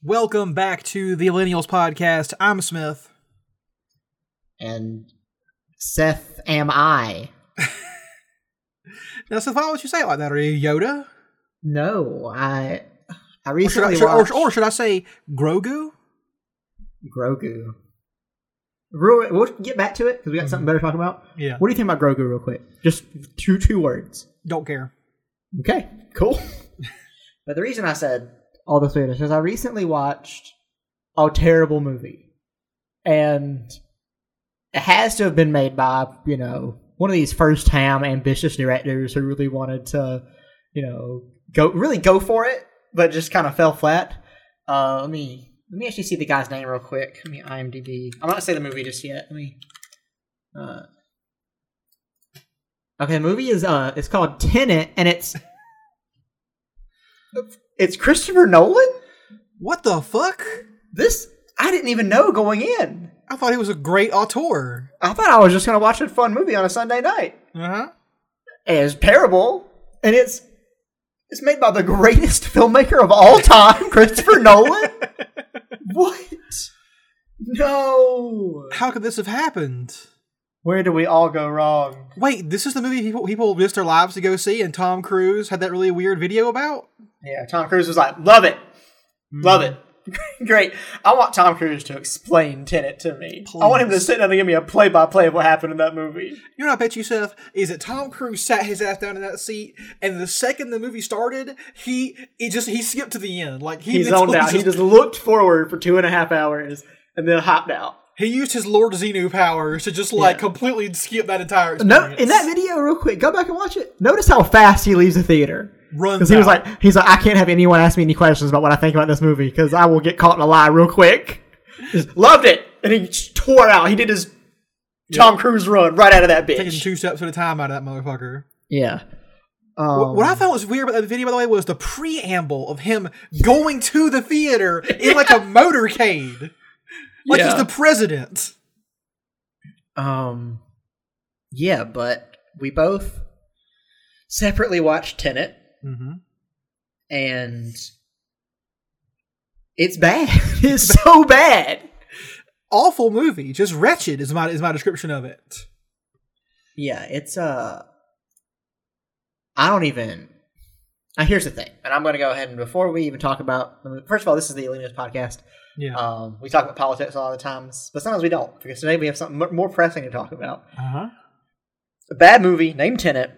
Welcome back to the Millennials Podcast. I'm Smith. And Seth am I. Now, Seth, why would you say it like that? Are you Yoda? No, I recently watched... Or should I say Grogu? Grogu. We'll get back to it, because we got something better to talk about. Yeah. What do you think about Grogu real quick? Just two words. Don't care. Okay, cool. But the reason I said... all the theaters, because I recently watched a terrible movie, and it has to have been made by, you know, one of these first-time ambitious directors who really wanted to, you know, go for it, but just kind of fell flat. Let me actually see the guy's name real quick. Let me IMDb. I'm not gonna say the movie just yet. Let me. Okay, the movie is it's called Tenet, and it's. It's Christopher Nolan? What the fuck? This, I didn't even know going in. I thought he was a great auteur. I thought I was just going to watch a fun movie on a Sunday night. Uh-huh. It's terrible. And it's made by the greatest filmmaker of all time, Christopher Nolan? What? No. How could this have happened? Where do we all go wrong? Wait, this is the movie people risked their lives to go see, and Tom Cruise had that really weird video about? Yeah, Tom Cruise was like, love it. Love it. Great. I want Tom Cruise to explain Tenet to me. Please. I want him to sit down and give me a play-by-play of what happened in that movie. You know what I bet you, Seth, is that Tom Cruise sat his ass down in that seat, and the second the movie started, he skipped to the end. Like he zoned out. He just looked forward for 2.5 hours, and then hopped out. He used his Lord Xenu powers to just, like, completely skip that entire experience. No, in that video, real quick, go back and watch it. Notice how fast he leaves the theater. Runs Because he was like, I can't have anyone ask me any questions about what I think about this movie, because I will get caught in a lie real quick. Just loved it. And he just tore out. He did his Tom Cruise run right out of that bitch. Taking 2 steps at a time out of that motherfucker. Yeah. What I thought was weird about the video, by the way, was the preamble of him going to the theater in, like, a motorcade. Like he's the president. Yeah, but we both separately watched Tenet, and it's bad. It's so bad. Awful movie, just wretched is my description of it. Yeah, it's I don't even. Here's the thing, and I'm going to go ahead and before we even talk about, first of all, this is the Illenius Podcast. Yeah. We talk about politics a lot of the times, but sometimes we don't, because today we have something more pressing to talk about. Uh-huh. A bad movie named Tenet.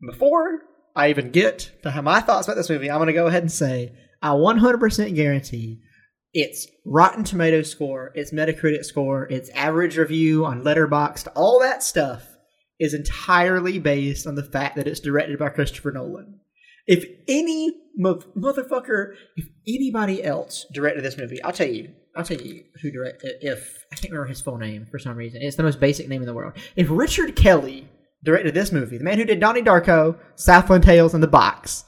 Before I even get to have my thoughts about this movie, I'm going to go ahead and say, I 100% guarantee its Rotten Tomatoes score, its Metacritic score, its average review on Letterboxd, all that stuff is entirely based on the fact that it's directed by Christopher Nolan. If any motherfucker, if anybody else directed this movie, I'll tell you who directed. If I can't remember his full name for some reason, it's the most basic name in the world. If Richard Kelly directed this movie, the man who did Donnie Darko, Southland Tales, and The Box,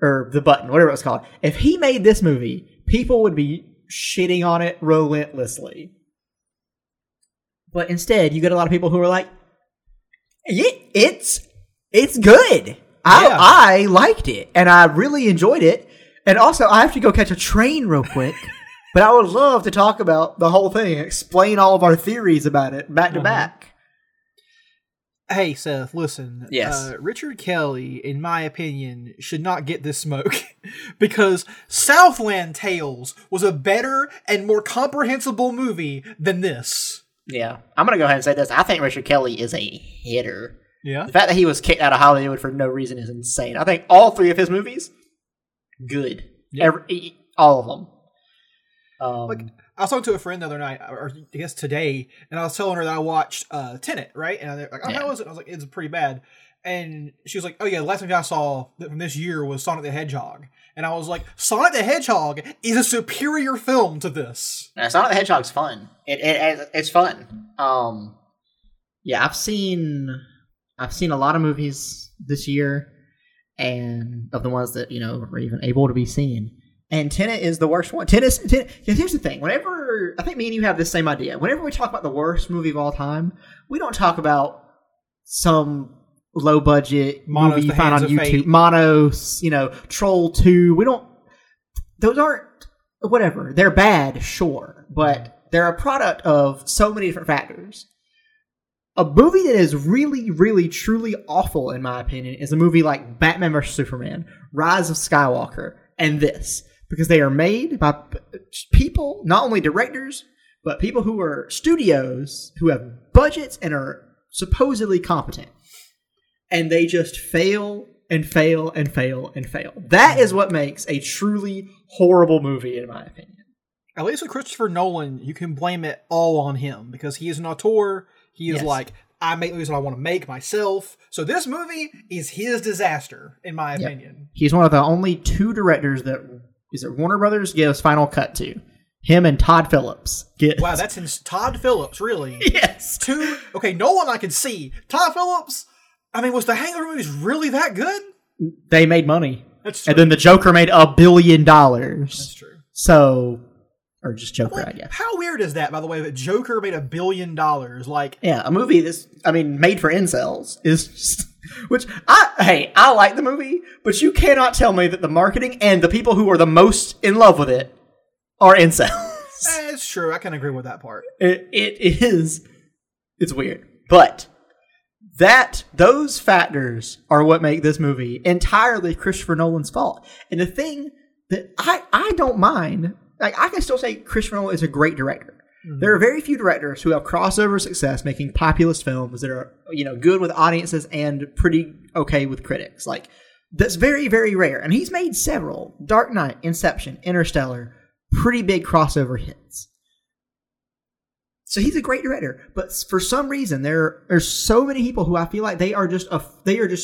or The Button, whatever it's called, if he made this movie, people would be shitting on it relentlessly. But instead, you get a lot of people who are like, "Yeah, it's good." I liked it, and I really enjoyed it. And also, I have to go catch a train real quick, but I would love to talk about the whole thing, explain all of our theories about it, back to back. Hey, Seth, listen. Yes. Richard Kelly, in my opinion, should not get this smoke, because Southland Tales was a better and more comprehensible movie than this. Yeah. I'm going to go ahead and say this. I think Richard Kelly is a hitter. Yeah. The fact that he was kicked out of Hollywood for no reason is insane. I think all three of his movies, good. Yeah. All of them. Like, I was talking to a friend the other night, or I guess today, and I was telling her that I watched Tenet, right? And they're like, oh, how was it? I was like, it's pretty bad. And she was like, oh, yeah, the last movie I saw from this year was Sonic the Hedgehog. And I was like, Sonic the Hedgehog is a superior film to this. No, Sonic the Hedgehog's fun. It's fun. Yeah, I've seen a lot of movies this year, and of the ones that, you know, were even able to be seen. And Tenet is the worst one. Here's the thing. Whenever, I think me and you have this same idea. Whenever we talk about the worst movie of all time, we don't talk about some low budget movie you find on YouTube. Fate. Mono, you know, Troll 2. We don't, those aren't, whatever. They're bad, sure. But they're a product of so many different factors. A movie that is really, really, truly awful, in my opinion, is a movie like Batman vs. Superman, Rise of Skywalker, and this. Because they are made by people, not only directors, but people who are studios, who have budgets and are supposedly competent. And they just fail and fail and fail and fail. That is what makes a truly horrible movie, in my opinion. At least with Christopher Nolan, you can blame it all on him, because he is an auteur. He is like, I make movies that I want to make myself. So this movie is his disaster, in my opinion. He's one of the only two directors that Warner Brothers gives final cut to. Him and Todd Phillips. Wow, that's Todd Phillips, really? Yes. Two. Okay, Nolan I can see. Todd Phillips. I mean, was the Hangover movies really that good? They made money. That's true. And then the Joker made $1 billion. That's true. So, or just Joker, I guess. How weird is that, by the way, that Joker made $1 billion? Like, yeah, a movie that's, I mean, made for incels is just, which, I like the movie, but you cannot tell me that the marketing and the people who are the most in love with it are incels. That's true. I can agree with that part. It's weird. But those factors are what make this movie entirely Christopher Nolan's fault. And the thing that I don't mind, like, I can still say Christopher Nolan is a great director. Mm-hmm. There are very few directors who have crossover success making populist films that are, you know, good with audiences and pretty okay with critics. Like, that's very, very rare. And he's made several: Dark Knight, Inception, Interstellar, pretty big crossover hits. So he's a great director, but for some reason there's so many people who I feel like they are just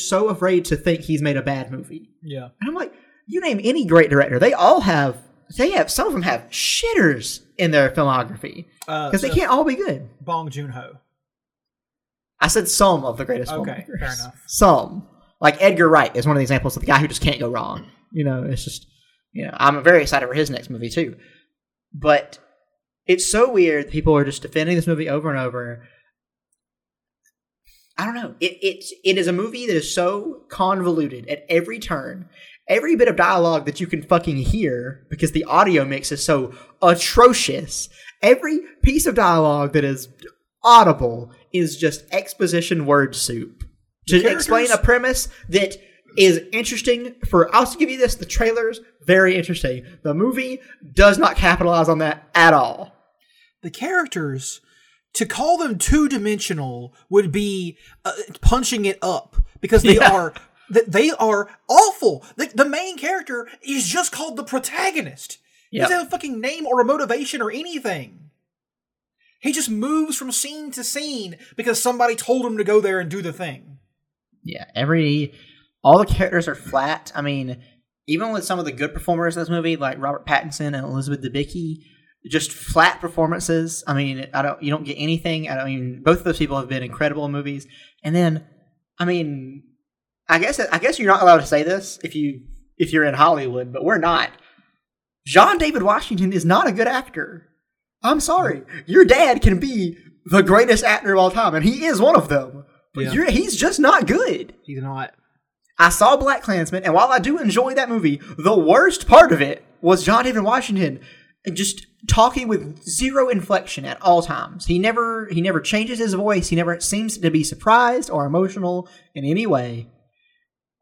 so afraid to think he's made a bad movie. Yeah, and I'm like, you name any great director, they have some of them have shitters in their filmography because they can't all be good. Bong Joon-ho. I said some of the greatest filmmakers. Okay, fair enough. Some, like Edgar Wright, is one of the examples of the guy who just can't go wrong. You know, it's just, you know, I'm very excited for his next movie too, but it's so weird. People are just defending this movie over and over. I don't know. It is a movie that is so convoluted at every turn. Every bit of dialogue that you can fucking hear, because the audio mix is so atrocious. Every piece of dialogue that is audible is just exposition word soup to explain a premise that is interesting for, I'll give you this, the trailers, very interesting. The movie does not capitalize on that at all. The characters, to call them two-dimensional would be punching it up, because they are awful. The main character is just called the protagonist. He doesn't have a fucking name or a motivation or anything. He just moves from scene to scene because somebody told him to go there and do the thing. Yeah, all the characters are flat. I mean, even with some of the good performers in this movie, like Robert Pattinson and Elizabeth Debicki, just flat performances. I mean, you don't get anything. Both of those people have been incredible in movies. And then, I mean, I guess you're not allowed to say this if you're in Hollywood, but we're not. John David Washington is not a good actor. I'm sorry. Your dad can be the greatest actor of all time, and he is one of them. But he's just not good. He's not. I saw BlacKkKlansman, and while I do enjoy that movie, the worst part of it was John David Washington just talking with zero inflection at all times. He never changes his voice. He never seems to be surprised or emotional in any way.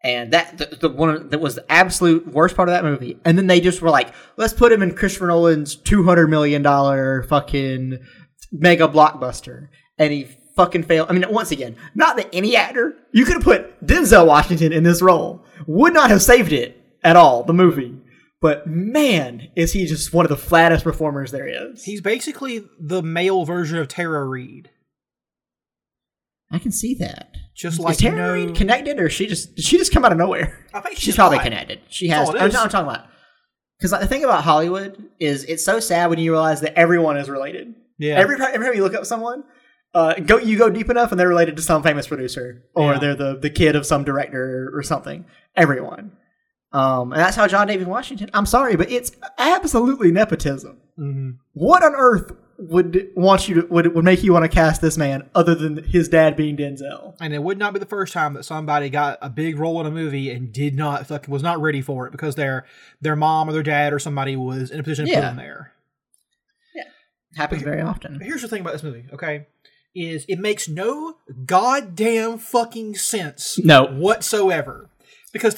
And the one that was the absolute worst part of that movie. And then they just were like, let's put him in Christopher Nolan's $200 million fucking mega blockbuster. And he fucking failed. I mean, once again, not that any actor, you could have put Denzel Washington in this role, would not have saved it at all, the movie. But man, is he just one of the flattest performers there is. He's basically the male version of Tara Reid. I can see that. Just like, is Tara Reid connected, or did she just come out of nowhere? I think she's probably connected. She has. I'm talking about, because the thing about Hollywood is it's so sad when you realize that everyone is related. Yeah. Every time you look up someone, you go deep enough and they're related to some famous producer, or they're the kid of some director or something. Everyone. And that's how John David Washington. I'm sorry, but it's absolutely nepotism. Mm-hmm. What on earth would make you want to cast this man other than his dad being Denzel? And it would not be the first time that somebody got a big role in a movie and was not ready for it because their mom or their dad or somebody was in a position to put them there. Yeah, happens very often. Here's the thing about this movie. Okay, is it makes no goddamn fucking sense. No, whatsoever. Because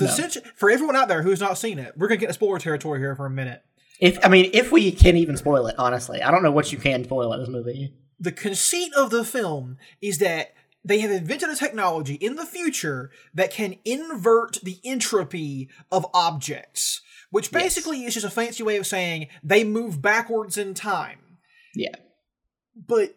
for everyone out there who's not seen it, we're going to get into spoiler territory here for a minute. If we can even spoil it, honestly. I don't know what you can spoil in this movie. The conceit of the film is that they have invented a technology in the future that can invert the entropy of objects, which basically is just a fancy way of saying they move backwards in time. Yeah. But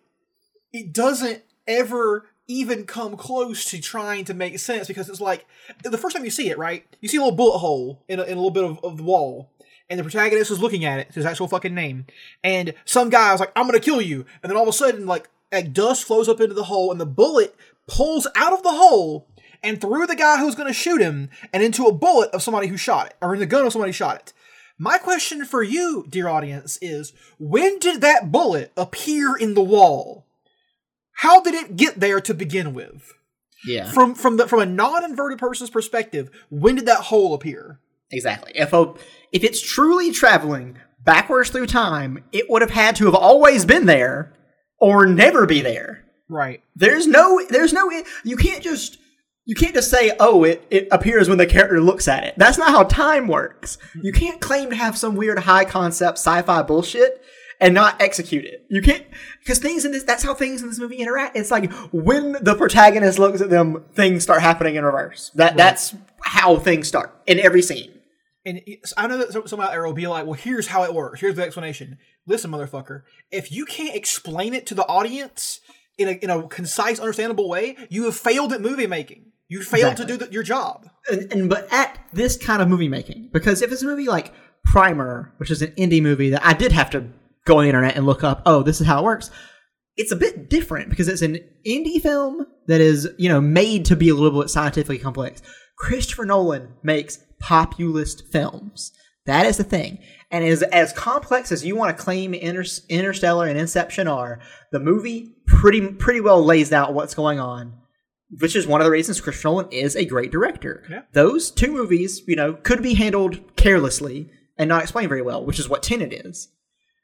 it doesn't ever even come close to trying to make sense, because it's like the first time you see it, right? You see a little bullet hole in a little bit of the wall, and the protagonist is looking at it, his actual fucking name, and some guy was like, "I'm gonna kill you," and then all of a sudden, like dust flows up into the hole, and the bullet pulls out of the hole and through the guy who's gonna shoot him, and into a bullet of somebody who shot it, or in the gun of somebody who shot it. My question for you, dear audience, is when did that bullet appear in the wall? How did it get there to begin with? Yeah. From a non-inverted person's perspective, when did that hole appear? Exactly. If it's truly traveling backwards through time, it would have had to have always been there or never be there. Right. There's no you can't just say, "Oh, it appears when the character looks at it." That's not how time works. You can't claim to have some weird high concept sci-fi bullshit and not execute it. You can't, because that's how things in this movie interact. It's like when the protagonist looks at them, things start happening in reverse. That's how things start in every scene. And I know that somehow Arrow will be like, "Well, here's how it works. Here's the explanation." Listen, motherfucker, if you can't explain it to the audience in a concise, understandable way, you have failed at movie making. You failed to do your job. But at this kind of movie making, because if it's a movie like Primer, which is an indie movie that I did have to go on the internet and look up, "Oh, this is how it works," it's a bit different because it's an indie film that is, made to be a little bit scientifically complex. Christopher Nolan makes populist films. That is the thing. And is as complex as you want to claim Interstellar and Inception are, the movie pretty well lays out what's going on, which is one of the reasons Christopher Nolan is a great director. Yeah. Those two movies, could be handled carelessly and not explained very well, which is what Tenet is.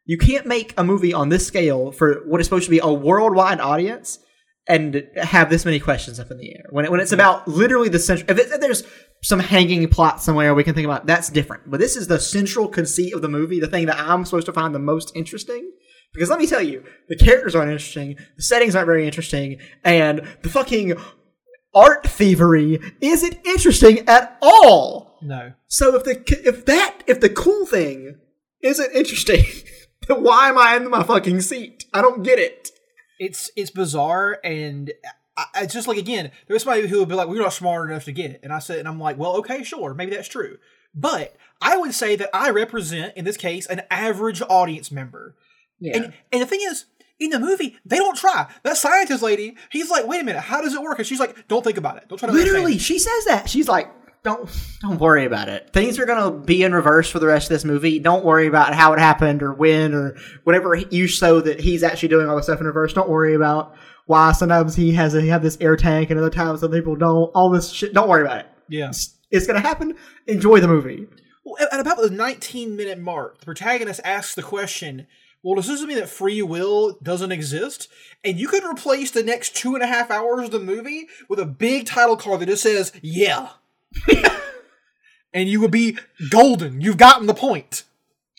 You can't make a movie on this scale for what is supposed to be a worldwide audience and have this many questions up in the air. When it's about literally the central... If there's some hanging plot somewhere we can think about, that's different. But this is the central conceit of the movie, the thing that I'm supposed to find the most interesting. Because let me tell you, the characters aren't interesting, the settings aren't very interesting, and the fucking art thievery isn't interesting at all. No. So if the cool thing isn't interesting... Why am I in my fucking seat? I don't get it. It's bizarre, and it's just like, again, there's somebody who would be like, "We're not smart enough to get it." And I'm like, "Well, okay, sure, maybe that's true." But I would say that I represent, in this case, an average audience member. Yeah. And the thing is, in the movie, they don't try. That scientist lady, he's like, "Wait a minute, how does it work?" And she's like, "Don't think about it. Don't try to understand." Literally, she says that. She's like, Don't worry about it. Things are gonna be in reverse for the rest of this movie. Don't worry about how it happened or when or whatever you show that he's actually doing all the stuff in reverse. Don't worry about why sometimes he has have this air tank and other times some people don't. All this shit. Don't worry about it. Yeah, it's gonna happen. Enjoy the movie. Well, at about the 19-minute mark, the protagonist asks the question, "Well, does this mean that free will doesn't exist?" And you could replace the next 2.5 hours of the movie with a big title card that just says, "Yeah." And you would be golden. You've gotten the point.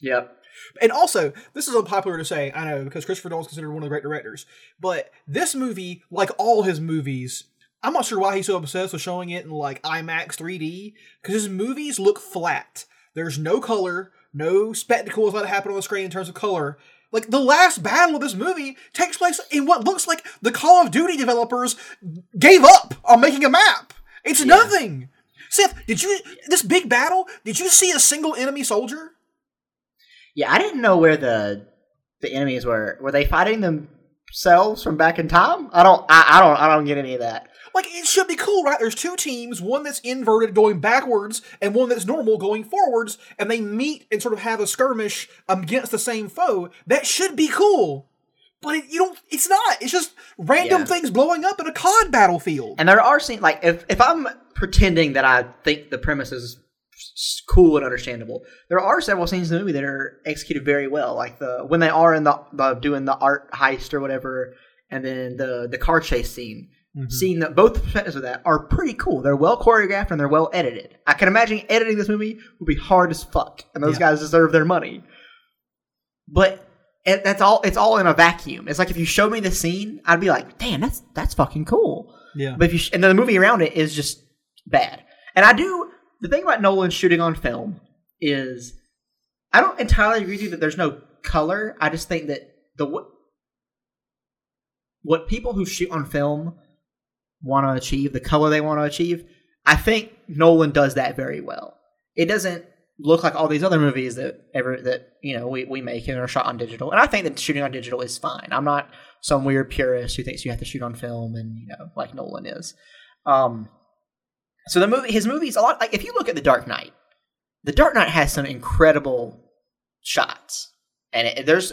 Yep. And also, this is unpopular to say, I know, because Christopher Nolan is considered one of the great directors, but this movie, like all his movies, I'm not sure why he's so obsessed with showing it in like IMAX 3D, because his movies look flat. There's no color, no spectacle is allowed to happen on the screen in terms of color. Like, the last battle of this movie takes place in what looks like the Call of Duty developers gave up on making a map. It's nothing. Seth, this big battle, did you see a single enemy soldier? Yeah, I didn't know where the enemies were. Were they fighting themselves from back in time? I don't get any of that. Like, it should be cool, right? There's two teams, one that's inverted going backwards and one that's normal going forwards, and they meet and sort of have a skirmish against the same foe. That should be cool. But it's not. It's just random things blowing up in a COD battlefield. And there are scenes, like, if I'm pretending that I think the premise is cool and understandable, there are several scenes in the movie that are executed very well. Like, when they are in the doing the art heist or whatever, and then the car chase scene. Mm-hmm. Seeing that both perspectives of that are pretty cool. They're well choreographed and they're well edited. I can imagine editing this movie would be hard as fuck, and those guys deserve their money. But that's all. It's all in a vacuum. It's like if you showed me the scene, I'd be like, "Damn, that's fucking cool." Yeah. But if you and then the movie around it is just bad. And the thing about Nolan shooting on film is I don't entirely agree with you that there's no color. I just think that what people who shoot on film want to achieve, the color they want to achieve, I think Nolan does that very well. It doesn't look like all these other movies that we make and are shot on digital. And I think that shooting on digital is fine. I'm not some weird purist who thinks you have to shoot on film and, like Nolan is. So his movie's a lot, like, if you look at The Dark Knight has some incredible shots. And there's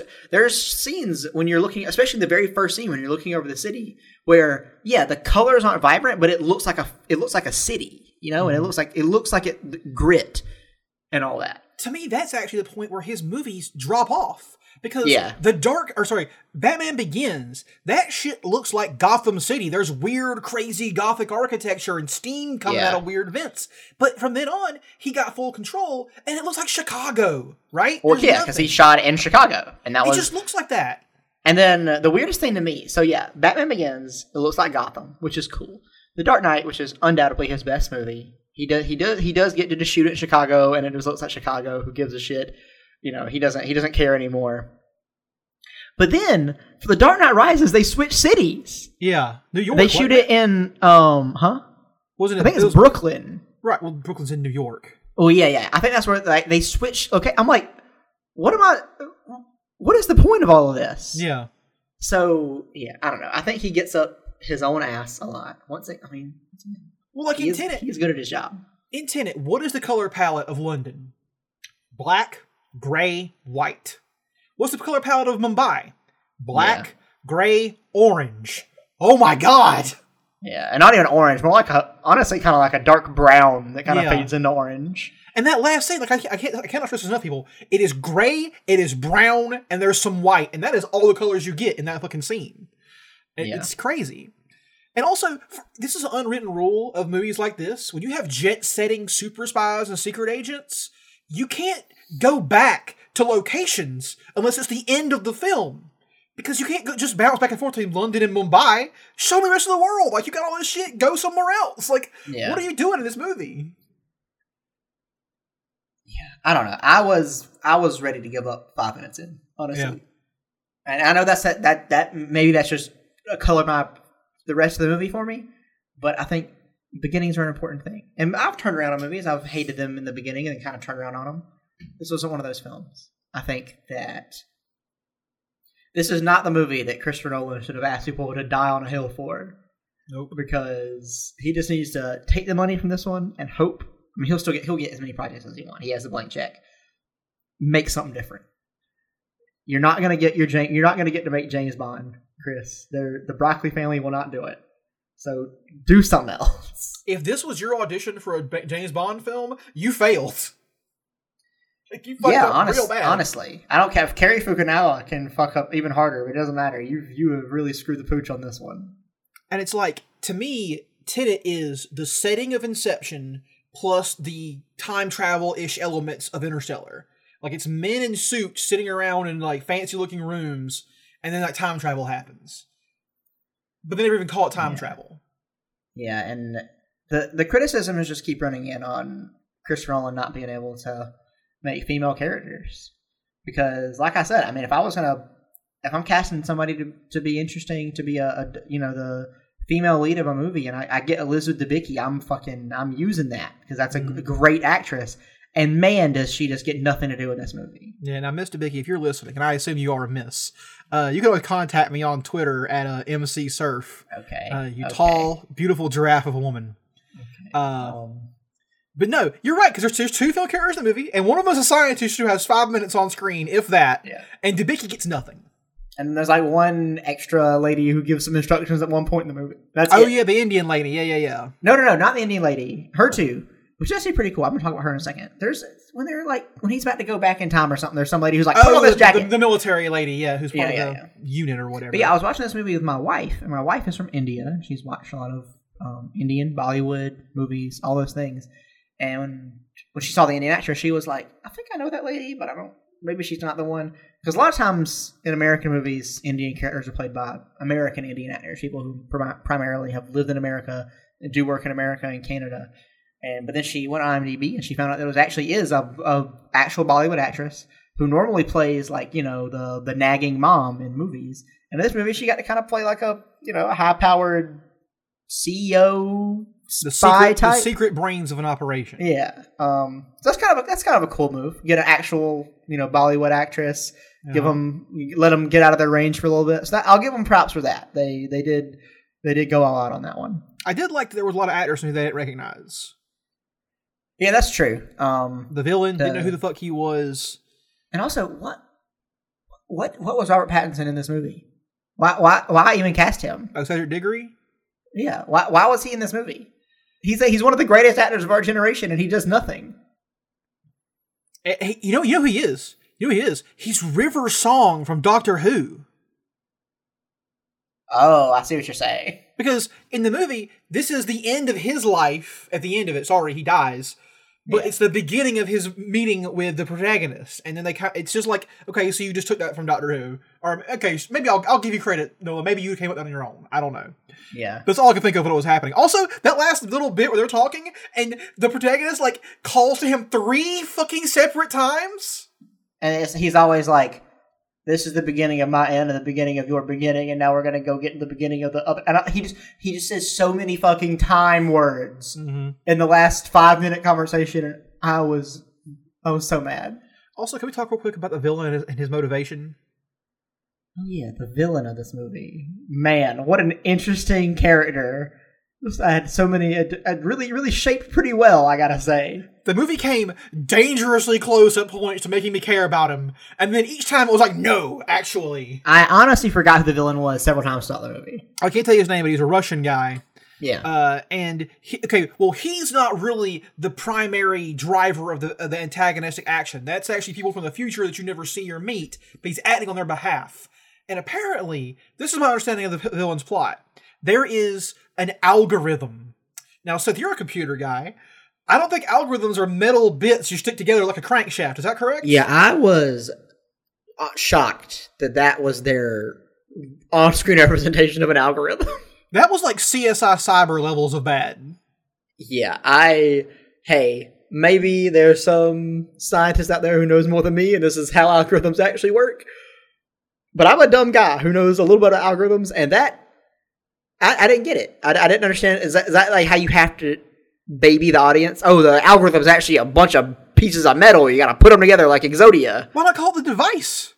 scenes when you're looking, especially the very first scene when you're looking over the city, where the colors aren't vibrant, but it looks like a city, and it looks like grit and all that. To me, that's actually the point where his movies drop off because Batman Begins, that shit looks like Gotham City. There's weird, crazy Gothic architecture and steam coming out of weird vents. But from then on, he got full control, and it looks like Chicago. Right? Well, because he shot in Chicago, and that was. It just looks like that. And then the weirdest thing to me, Batman Begins, it looks like Gotham, which is cool. The Dark Knight, which is undoubtedly his best movie, he does get to just shoot it in Chicago, and it just looks like Chicago. Who gives a shit? He doesn't care anymore. But then for The Dark Knight Rises, they switch cities. Yeah, New York. They shoot it in I think it was Brooklyn. Right. Well, Brooklyn's in New York. Oh, yeah. I think that's where they switch. Okay, I'm like, what is the point of all of this? Yeah. So, I don't know. I think he gets up his own ass a lot. In Tenet. He's good at his job. In Tenet, what is the color palette of London? Black, gray, white. What's the color palette of Mumbai? Black, gray, orange. Oh my god! Yeah, and not even orange, more like kind of like a dark brown that kind of fades into orange. And that last scene, like I cannot stress this enough, people. It is gray, it is brown, and there's some white, and that is all the colors you get in that fucking scene. It's crazy. And also, this is an unwritten rule of movies like this: when you have jet-setting super spies and secret agents, you can't go back to locations unless it's the end of the film. Because you can't just bounce back and forth between London and Mumbai. Show me the rest of the world. Like, you got all this shit. Go somewhere else. Like, what are you doing in this movie? Yeah, I don't know. I was ready to give up 5 minutes in, honestly. Yeah. And I know that maybe that's just a color map the rest of the movie for me. But I think beginnings are an important thing. And I've turned around on movies. I've hated them in the beginning and kind of turned around on them. This wasn't one of those films. I think that this is not the movie that Christopher Nolan should have asked people to die on a hill for. Nope. Because he just needs to take the money from this one and hope. I mean, he'll get as many projects as he wants. He has a blank check. Make something different. You're not gonna get to make James Bond, Chris. The Broccoli family will not do it. So do something else. If this was your audition for a James Bond film, you failed. Like, you fucked up real bad. Honestly. I don't care if Cary Fukunaga can fuck up even harder. It doesn't matter. You have really screwed the pooch on this one. And it's like, to me, Tenet is the setting of Inception plus the time travel-ish elements of Interstellar. Like, it's men in suits sitting around in, like, fancy-looking rooms, and then, like, time travel happens. But they never even call it time travel. Yeah, and the criticism is just keep running in on Christopher Nolan not being able to make female characters. Because, like I said, I mean, if I was going to... If I'm casting somebody to be interesting, to be a you know, the female lead of a movie, and I get Elizabeth Debicki, I'm using that because that's a great actress. And man, does she just get nothing to do in this movie. Yeah, now, Miss Debicki, if you're listening, and I assume you are a miss, you can always contact me on Twitter at MC Surf. Okay. Tall, beautiful giraffe of a woman. Okay. But no, you're right, because there's two female characters in the movie, and one of them is a scientist who has 5 minutes on screen, if that, and Debicki gets nothing. And there's, like, one extra lady who gives some instructions at one point in the movie. That's it. Yeah, the Indian lady. Yeah. No, not the Indian lady. Her too, which is actually pretty cool. I'm going to talk about her in a second. There's, when he's about to go back in time or something, there's some lady who's like, put on this jacket. The military lady, who's part of the unit or whatever. But yeah, I was watching this movie with my wife, and my wife is from India. She's watched a lot of Indian, Bollywood movies, all those things. And when she saw the Indian actress, she was like, I think I know that lady, but I don't. Maybe she's not the one. Because a lot of times in American movies, Indian characters are played by American Indian actors, people who primarily have lived in America and do work in America and Canada. But then she went on IMDb and she found out that it was actually a actual Bollywood actress who normally plays, like, you know, the nagging mom in movies. And in this movie, she got to kind of play like a high-powered CEO spy type. The secret brains of an operation. Yeah. So that's kind of a cool move. Get an actual, Bollywood actress. Yeah. Let them get out of their range for a little bit. So I'll give them props for that. They did go all out on that one. I did like that there was a lot of actors who they didn't recognize. Yeah, that's true. The villain didn't know who the fuck he was. And also, what was Robert Pattinson in this movie? Why even cast him? Oh, Cedric Diggory? Yeah, why was he in this movie? He's one of the greatest actors of our generation, and he does nothing. You know who he is. You know who he is. He's River Song from Doctor Who. Oh, I see what you're saying. Because in the movie, this is the end of his life. At the end of it, he dies, but it's the beginning of his meeting with the protagonist, and then it's just like, okay, so you just took that from Doctor Who, or okay, maybe I'll give you credit, Noah. Maybe you came up with that on your own. I don't know. Yeah, that's all I could think of when it was happening. Also, that last little bit where they're talking and the protagonist like calls to him 3 fucking separate times, and he's always like, "This is the beginning of my end, and the beginning of your beginning, and now we're gonna go get to the beginning of the other." And he just says so many fucking time words in the last 5-minute conversation, and I was so mad. Also, can we talk real quick about the villain and his motivation? Oh, yeah, the villain of this movie. Man, what an interesting character. I had so many... It really, really shaped pretty well, I gotta say. The movie came dangerously close at points to making me care about him. And then each time it was like, no, actually. I honestly forgot who the villain was several times throughout the movie. I can't tell you his name, but he's a Russian guy. Yeah. He's not really the primary driver of the antagonistic action. That's actually people from the future that you never see or meet, but he's acting on their behalf. And apparently, this is my understanding of the villain's plot. There is an algorithm. Now, Seth, you're a computer guy. I don't think algorithms are metal bits you stick together like a crankshaft. Is that correct? Yeah, I was shocked that was their off-screen representation of an algorithm. That was like CSI Cyber levels of bad. Yeah, maybe there's some scientist out there who knows more than me, and this is how algorithms actually work. But I'm a dumb guy who knows a little bit of algorithms, and that, I didn't get it. I didn't understand. Is that like how you have to baby the audience? Oh, the algorithm is actually a bunch of pieces of metal. You got to put them together like Exodia. Why not call it the device?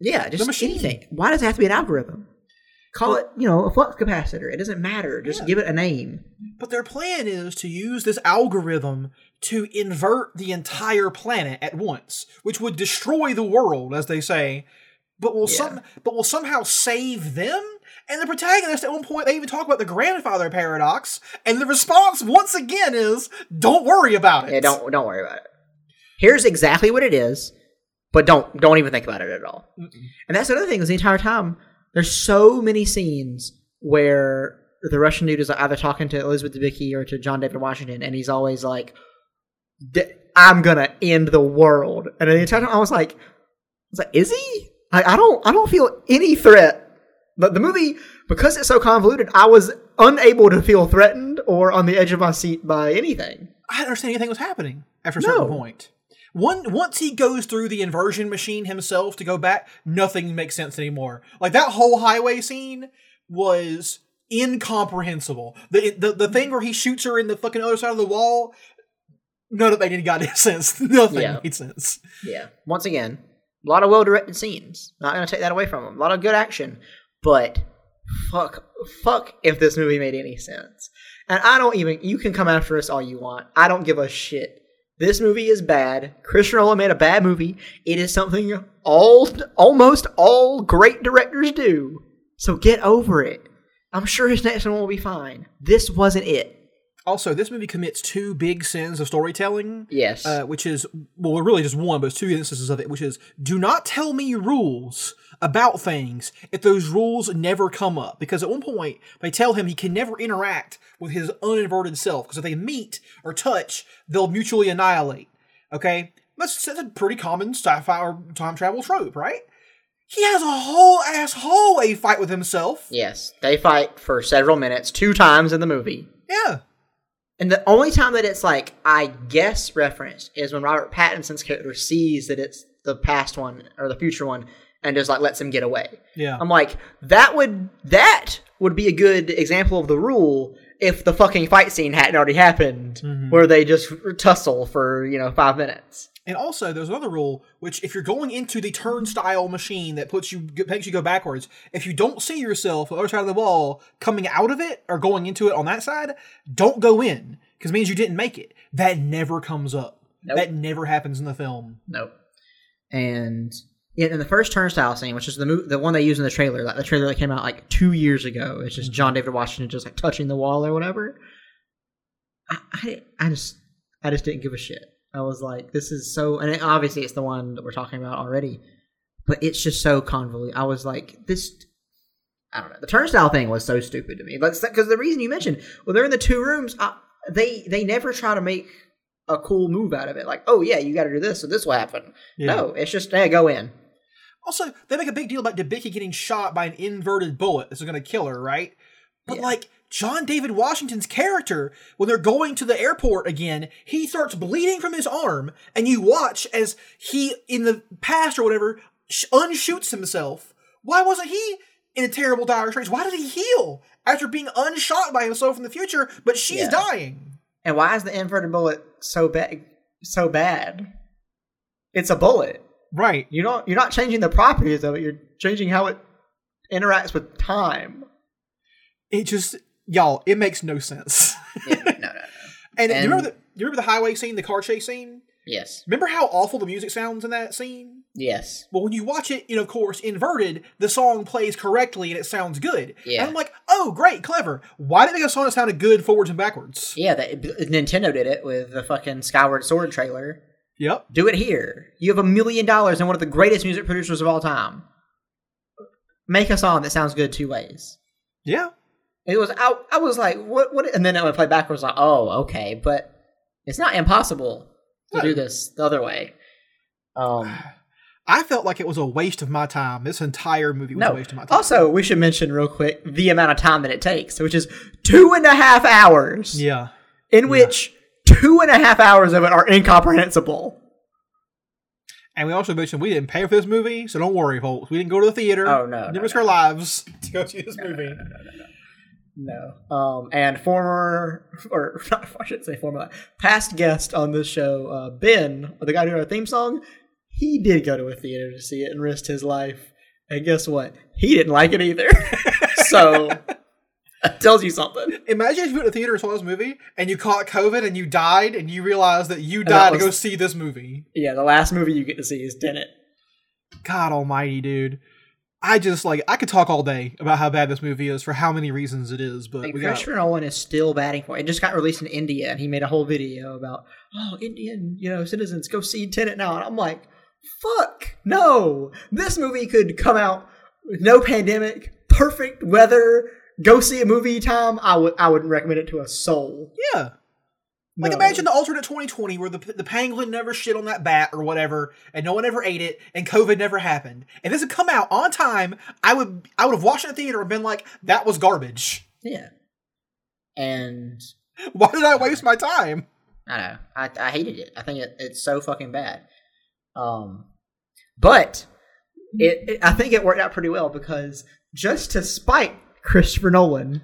Yeah, just the machine. Anything. Why does it have to be an algorithm? Call it, a flux capacitor. It doesn't matter. Just give it a name. But their plan is to use this algorithm to invert the entire planet at once, which would destroy the world, as they say. But will somehow save them? And the protagonist, at one point, they even talk about the grandfather paradox, and the response, once again, is, don't worry about it. Yeah, don't worry about it. Here's exactly what it is, but don't even think about it at all. Mm-mm. And that's another thing, is the entire time, there's so many scenes where the Russian dude is either talking to Elizabeth Debicki or to John David Washington, and he's always like... I'm gonna end the world. And the entire time I was like, is he? I don't feel any threat. But the movie, because it's so convoluted, I was unable to feel threatened or on the edge of my seat by anything. I didn't understand anything was happening after a certain point. Once he goes through the inversion machine himself to go back, nothing makes sense anymore. Like, that whole highway scene was incomprehensible. The thing where he shoots her in the fucking other side of the wall, none of it made any goddamn sense. Nothing made sense. Yeah. Once again, a lot of well-directed scenes. Not going to take that away from him. A lot of good action. But fuck if this movie made any sense. And you can come after us all you want. I don't give a shit. This movie is bad. Christopher Nolan made a bad movie. It is something almost all great directors do. So get over it. I'm sure his next one will be fine. This wasn't it. Also, this movie commits two big sins of storytelling. Yes. Which is, well, really just one, but it's two instances of it, which is, do not tell me rules about things if those rules never come up. Because at one point, they tell him he can never interact with his uninverted self. Because if they meet or touch, they'll mutually annihilate. Okay? That's a pretty common sci-fi or time travel trope, right? He has a whole asshole a fight with himself. Yes. They fight for several minutes, 2 times in the movie. Yeah. And the only time that it's, like, I guess referenced is when Robert Pattinson's character sees that it's the past one or the future one and just, like, lets him get away. Yeah. I'm like, that would be a good example of the rule if the fucking fight scene hadn't already happened, mm-hmm. where they just tussle for, 5 minutes. And also, there's another rule, which if you're going into the turnstile machine that makes you go backwards, if you don't see yourself on the other side of the wall coming out of it or going into it on that side, don't go in, because it means you didn't make it. That never comes up. Nope. That never happens in the film. Nope. And in the first turnstile scene, which is the one they use in the trailer, like the trailer that came out like 2 years ago, it's just John David Washington just like touching the wall or whatever. I just didn't give a shit. I was like, this is so... And obviously it's the one that we're talking about already. But it's just so convoluted. I was like, this... I don't know. The turnstile thing was so stupid to me. Because the reason you mentioned, well, they're in the 2 rooms. They never try to make a cool move out of it. Like, oh, yeah, you got to do this, so this will happen. Yeah. No, it's just, hey, go in. Also, they make a big deal about Debicki getting shot by an inverted bullet. This is going to kill her, right? But, John David Washington's character, when they're going to the airport again, he starts bleeding from his arm, and you watch as he, in the past or whatever, unshoots himself. Why wasn't he in a terrible dire straits? Why did he heal after being unshot by himself in the future, but she's dying? And why is the inverted bullet so bad? It's a bullet. Right. You're not changing the properties of it. You're changing how it interacts with time. It just... Y'all, it makes no sense. Yeah, no. And you remember the highway scene, the car chase scene? Yes. Remember how awful the music sounds in that scene? Yes. Well, when you watch it, of course, inverted, the song plays correctly and it sounds good. Yeah. And I'm like, oh, great, clever. Why did they make a song that sounded good forwards and backwards? Yeah, Nintendo did it with the fucking Skyward Sword trailer. Yep. Do it here. You have $1 million and one of the greatest music producers of all time. Make a song that sounds good 2 ways. Yeah. It was I was like, what? And then I would play backwards, like, oh, okay, but it's not impossible to do this the other way. I felt like it was a waste of my time. This entire movie was a waste of my time. Also, we should mention real quick the amount of time that it takes, which is 2.5 hours. Yeah. In which 2.5 hours of it are incomprehensible. And we also mentioned we didn't pay for this movie, so don't worry, folks. We didn't go to the theater. Oh, no. Didn't risk our lives to go see this movie. No. No. And past guest on this show, Ben, the guy who did our theme song, he did go to a theater to see it and risked his life. And guess what? He didn't like it either. So, that tells you something. Imagine if you went to the theater and saw this movie, and you caught COVID, and you died, and you realized that you died to go see this movie. Yeah, the last movie you get to see is Tenet. God almighty, dude. I could talk all day about how bad this movie is for how many reasons it is, but Christopher Nolan is still batting for it. It just got released in India, and he made a whole video about, oh, Indian, citizens, go see Tenet now. And I'm like, fuck, no. This movie could come out with no pandemic, perfect weather, go see a movie time. I wouldn't recommend it to a soul. Yeah. Like, imagine the alternate 2020 where the pangolin never shit on that bat or whatever, and no one ever ate it, and COVID never happened. And this had come out on time, I would have watched it in the theater and been like, that was garbage. Yeah. And... why did I waste my time? I know. I hated it. I think it's so fucking bad. But I think it worked out pretty well because just to spite Christopher Nolan,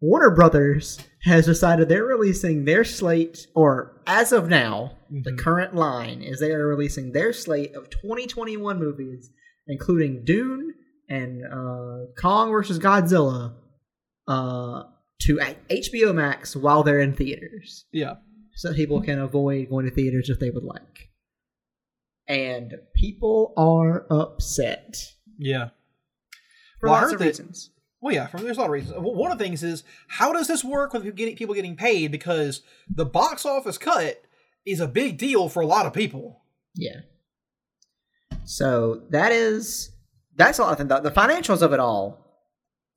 Warner Brothers has decided they're releasing their slate, or as of now, the current line is they are releasing their slate of 2021 movies, including Dune and Kong vs. Godzilla, to HBO Max while they're in theaters. Yeah. So people can avoid going to theaters if they would like. And people are upset. Yeah. For lots of reasons. Well, yeah, there's a lot of reasons. One of the things is, how does this work with people getting paid? Because the box office cut is a big deal for a lot of people. Yeah. So that's all I think. The financials of it all,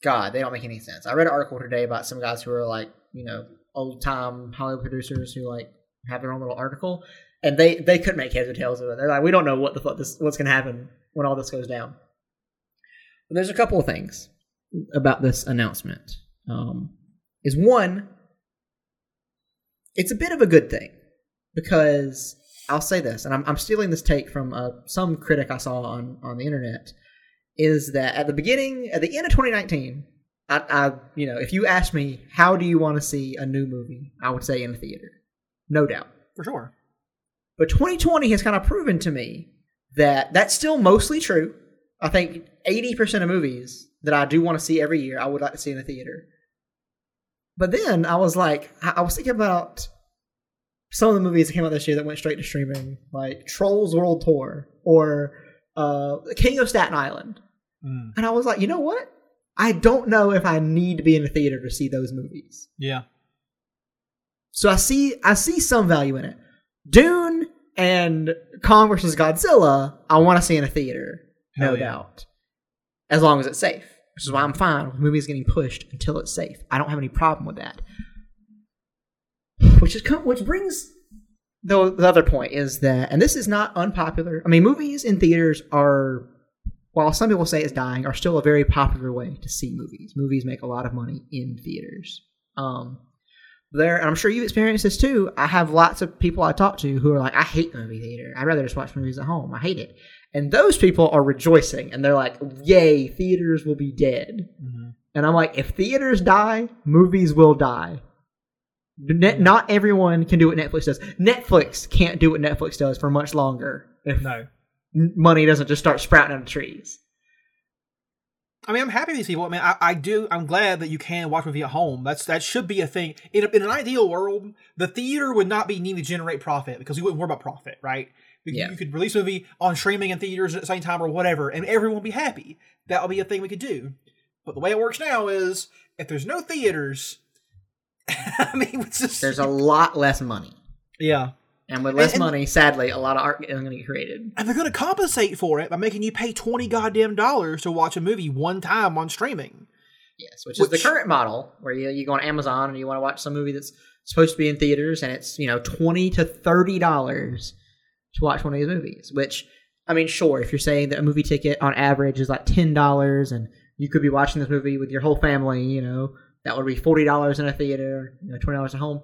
God, they don't make any sense. I read an article today about some guys who are like, you know, old-time Hollywood producers who like have their own little article, and they couldn't make heads or tails of it. They're like, we don't know what the fuck what's going to happen when all this goes down. But there's a couple of things about this announcement. Is one, it's a bit of a good thing, because I'll say this, and I'm stealing this take from some critic I saw on the internet, is that at the end of 2019, I you know, if you asked me, how do you want to see a new movie, I would say in the theater. No doubt. For sure. But 2020 has kind of proven to me that that's still mostly true. I think 80% of movies that I do want to see every year, I would like to see in a theater. But then I was like, I was thinking about some of the movies that came out this year that went straight to streaming, like Trolls World Tour or King of Staten Island. Mm. And I was like, you know what? I don't know if I need to be in a theater to see those movies. Yeah. So I see some value in it. Dune and Kong vs. Godzilla, I want to see in a theater. Hell no doubt. As long as it's safe, which is why I'm fine with movies getting pushed until it's safe. I don't have any problem with that. Which brings the other point is that, and this is not unpopular. I mean, movies in theaters are, while some people say it's dying, are still a very popular way to see movies. Movies make a lot of money in theaters. And I'm sure you've experienced this too. I have lots of people I talk to who are like, I hate movie theater. I'd rather just watch movies at home. I hate it. And those people are rejoicing, and they're like, yay, theaters will be dead. Mm-hmm. And I'm like, if theaters die, movies will die. Not everyone can do what Netflix does. Netflix can't do what Netflix does for much longer if money doesn't just start sprouting out of trees. I mean, I'm happy these people. I mean, I'm glad that you can watch a movie at home. That should be a thing. In an ideal world, the theater would not be needing to generate profit because we wouldn't worry about profit, right? You could release a movie on streaming and theaters at the same time or whatever, and everyone would be happy. That would be a thing we could do. But the way it works now is, if there's no theaters, I mean, it's just... there's a lot less money. Yeah. And with less money, sadly, a lot of art is going to get created. And they're going to compensate for it by making you pay $20 to watch a movie one time on streaming. Yes, which is the current model, where you go on Amazon and you want to watch some movie that's supposed to be in theaters, and it's, you know, $20 to $30 to watch one of these movies, which, I mean, sure, if you're saying that a movie ticket on average is like $10 and you could be watching this movie with your whole family, you know, that would be $40 in a theater, you know, $20 at home.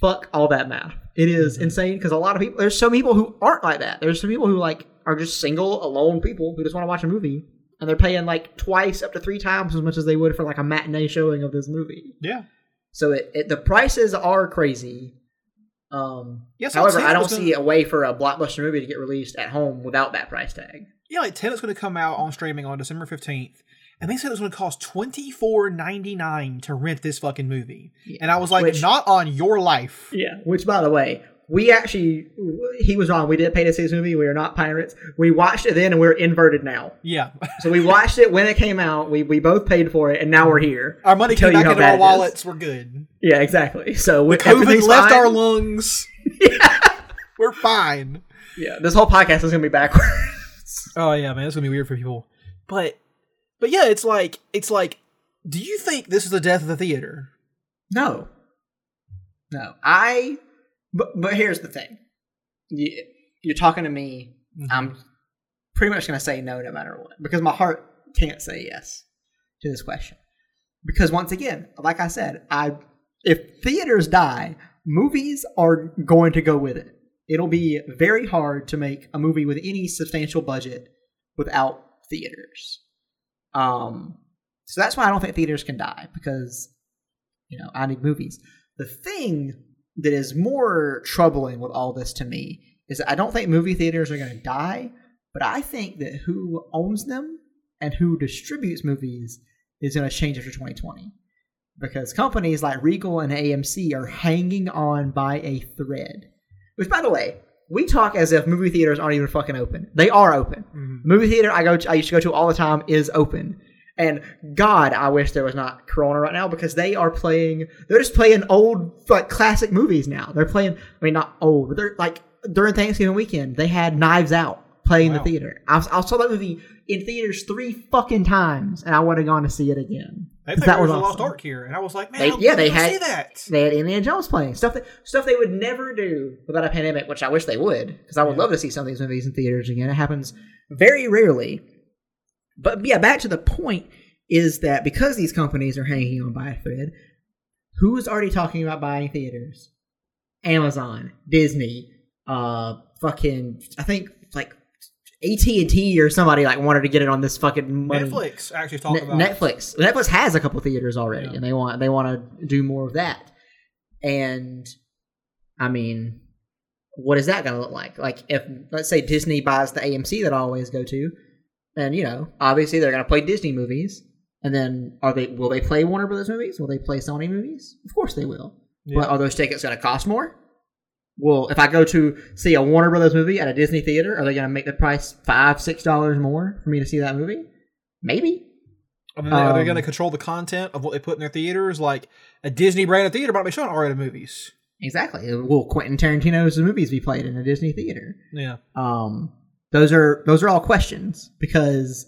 Fuck all that math. It is insane because a lot of people, there's some people who aren't like that. There's some people who like are just single, alone people who just want to watch a movie, and they're paying like twice up to three times as much as they would for like a matinee showing of this movie. Yeah. So the prices are crazy. However, I don't see a way for a blockbuster movie to get released at home without that price tag. Yeah, like Tenet's going to come out on streaming on December 15th, and they said it was going to cost $24.99 to rent this fucking movie. Yeah. And I was like, not on your life. Yeah, which, by the way, he was wrong. We did pay to see this movie. We are not pirates. We watched it then, and we're inverted now. Yeah. So we watched it when it came out. We both paid for it, and now we're here. Our money came back into our wallets. We're good. Yeah, exactly. So COVID left our lungs. Yeah. We're fine. Yeah, this whole podcast is going to be backwards. Oh, yeah, man. It's going to be weird for people. But yeah, it's like, do you think this is the death of the theater? No. No, I. But here's the thing. You're talking to me. Mm-hmm. I'm pretty much going to say no matter what, because my heart can't say yes to this question. Because once again, like I said, if theaters die, movies are going to go with it. It'll be very hard to make a movie with any substantial budget without theaters. So that's why I don't think theaters can die, because, I need movies. The thing that is more troubling with all this to me is that I don't think movie theaters are going to die, but I think that who owns them and who distributes movies is going to change after 2020. Because companies like Regal and AMC are hanging on by a thread. Which, by the way, we talk as if movie theaters aren't even fucking open. They are open. Mm-hmm. The movie theater I used to go to all the time is open. And God, I wish there was not Corona right now, because they are playing... They're just playing old, classic movies now. They're playing... I mean, not old, but they're, during Thanksgiving weekend, they had Knives Out playing the theater. I saw that movie in theaters 3 fucking times, and I would have gone to see it again. They think that was awesome. Lost Ark here, and I was like, man, I didn't see that. They had Indiana Jones playing. Stuff they would never do without a pandemic, which I wish they would, because I would love to see some of these movies in theaters again. It happens very rarely. But yeah, back to the point is that because these companies are hanging on by a thread, who's already talking about buying theaters? Amazon, Disney, I think AT&T or somebody wanted to get it on this fucking money. Netflix actually talked about Netflix. Netflix has a couple theaters already, and they want to do more of that. And I mean, what is that going to look like? If let's say Disney buys the AMC that I always go to, and obviously they're going to play Disney movies, and then will they play Warner Brothers movies? Will they play Sony movies? Of course they will. Yeah. But are those tickets going to cost more? Well, if I go to see a Warner Brothers movie at a Disney theater, are they going to make the price $5, $6 more for me to see that movie? Maybe. I mean, are they going to control the content of what they put in their theaters? Like a Disney brand of theater might be showing R-rated movies. Exactly. Will Quentin Tarantino's movies be played in a Disney theater? Yeah. Those are all questions, because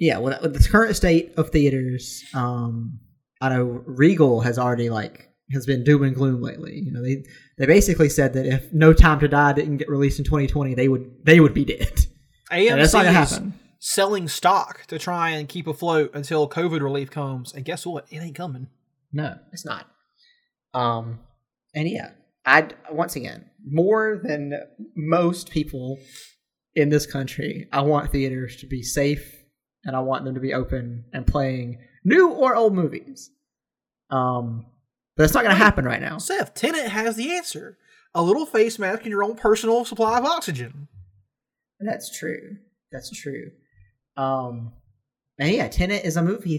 with the current state of theaters, I know Regal has already has been doom and gloom lately. They basically said that if No Time to Die didn't get released in 2020, they would be dead. AMC that's not gonna happen. Selling stock to try and keep afloat until COVID relief comes, and guess what? It ain't coming. No, it's not. And yeah, I once again, more than most people in this country, I want theaters to be safe, and I want them to be open and playing new or old movies. But that's not going to happen right now. Seth, Tenet has the answer. A little face mask and your own personal supply of oxygen. That's true. That's true. And yeah, Tenet is a movie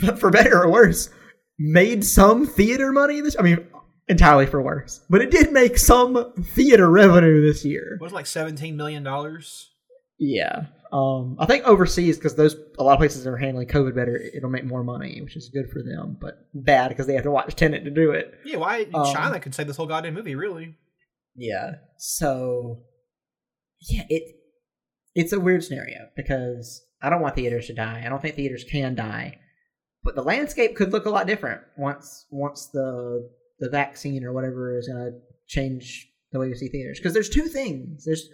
that, for better or worse, made some theater money this year. I mean, entirely for worse. But it did make some theater revenue this year. What was $17 million? Yeah. I think overseas, because a lot of places are handling COVID better, it'll make more money, which is good for them, but bad because they have to watch Tenet to do it. Yeah, China could save this whole goddamn movie, really. Yeah. So, yeah, it's a weird scenario, because I don't want theaters to die. I don't think theaters can die, but the landscape could look a lot different once the vaccine or whatever is going to change the way you see theaters. Because there's two things. There's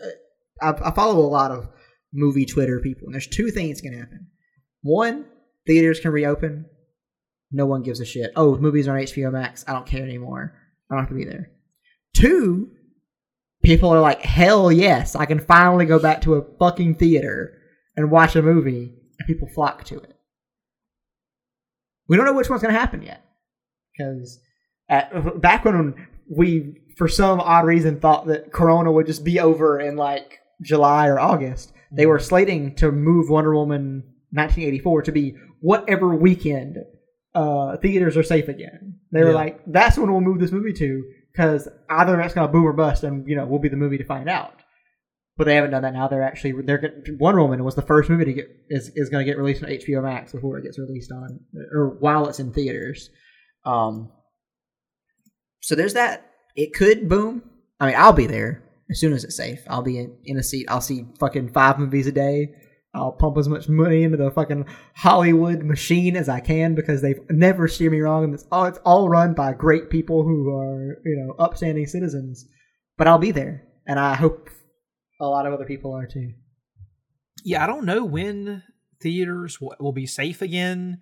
I follow a lot of movie Twitter people, and there's two things can happen. One, theaters can reopen. No one gives a shit. Oh, movies are on HBO Max. I don't care anymore. I don't have to be there. Two, people are like, hell yes, I can finally go back to a fucking theater and watch a movie, and people flock to it. We don't know which one's going to happen yet, because back when we, for some odd reason, thought that Corona would just be over in July or August, they were slating to move Wonder Woman 1984 to be whatever weekend theaters are safe again. They were like, that's when we'll move this movie to, because either that's going to boom or bust, and we'll be the movie to find out. But they haven't done that now. Wonder Woman was the first movie to is going to get released on HBO Max before it gets released on, or while it's in theaters. So there's that. It could boom. I mean, I'll be there. As soon as it's safe, I'll be in a seat. I'll see fucking 5 movies a day. I'll pump as much money into the fucking Hollywood machine as I can because they've never steered me wrong. And it's all run by great people who are, you know, upstanding citizens. But I'll be there. And I hope a lot of other people are too. Yeah, I don't know when theaters will be safe again.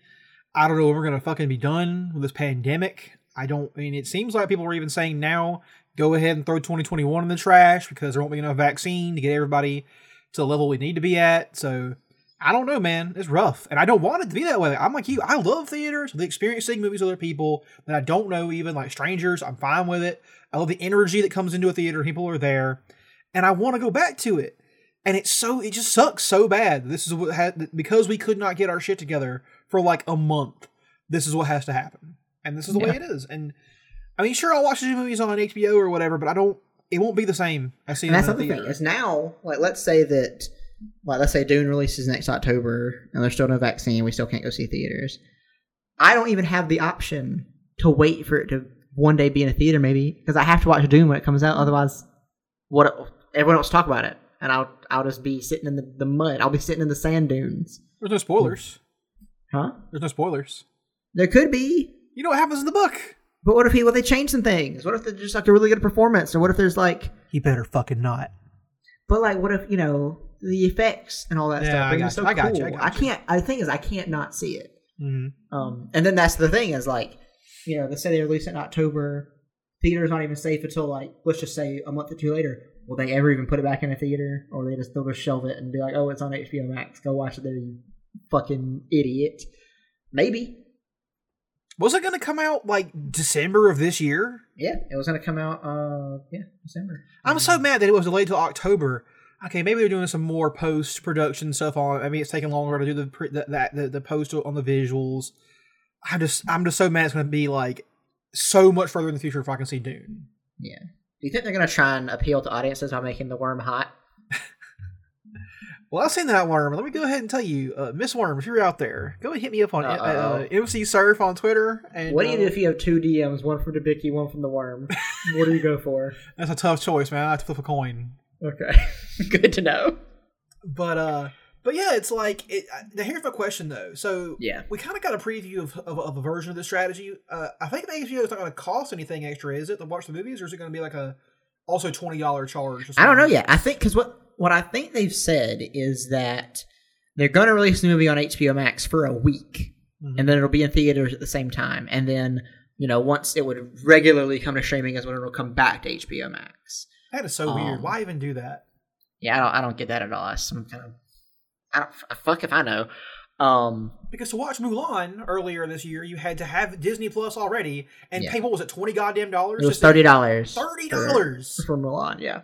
I don't know when we're going to fucking be done with this pandemic. I mean, it seems like people are even saying now, go ahead and throw 2021 in the trash because there won't be enough vaccine to get everybody to the level we need to be at. So I don't know, man. It's rough. And I don't want it to be that way. I'm like you. I love theaters, the experience, seeing movies with other people that I don't know, even like strangers. I'm fine with it. I love the energy that comes into a theater. People are there. And I want to go back to it. And it just sucks so bad. This is what because we could not get our shit together for like a month. This is what has to happen. And this is the way it is. And I mean, sure, I'll watch these movies on HBO or whatever, but it won't be the same as seeing them in the theater. And that's the thing. It's now, like, let's say Dune releases next October and there's still no vaccine. We still can't go see theaters. I don't even have the option to wait for it to one day be in a theater, maybe, because I have to watch Dune when it comes out. Otherwise, everyone else talk about it, and I'll just be sitting in the mud. I'll be sitting in the sand dunes. There's no spoilers. Huh? There's no spoilers. There could be. You know what happens in the book. But what if they change some things? What if they're just like a really good performance? Or what if there's like... He better fucking not. But like, what if, you know, the effects and all that stuff. The thing is, I can't not see it. Mm-hmm. And then that's the thing is like, you know, they say they release it in October. Theater's not even safe until like, let's just say a month or two later. Will they ever even put it back in a theater? Or they'll just shelve it and be like, oh, it's on HBO Max. Go watch it there, you fucking idiot. Maybe. Was it going to come out, like, December of this year? Yeah, it was going to come out, December. I'm so mad that it was delayed till October. Okay, maybe they're doing some more post-production stuff on it. I mean, it's taking longer to do the post on the visuals. I'm just so mad it's going to be, like, so much further in the future if I can see Dune. Yeah. Do you think they're going to try and appeal to audiences by making the worm hot? Well, I've seen that worm. Let me go ahead and tell you, Miss Worm, if you're out there, go and hit me up on MC Surf on Twitter. And, what do you do if you have two DMs, one from Debicki, one from the worm? What do you go for? That's a tough choice, man. I have to flip a coin. Okay, good to know. But yeah, it's like here's my question though. So yeah, we kind of got a preview of a version of this strategy. I think the HBO is not going to cost anything extra, is it? To watch the movies, or is it going to be like a also $20 charge? I don't know yet. I think because What I think they've said is that they're going to release the movie on HBO Max for a week, and then it'll be in theaters at the same time. And then, you know, once it would regularly come to streaming is when it'll come back to HBO Max. That is so weird. Why even do that? Yeah, I don't get that at all. It's some kind of... fuck if I know. Because to watch Mulan earlier this year, you had to have Disney Plus already and pay, what was it, $20 goddamn dollars? It was $30. $30! For Mulan, yeah.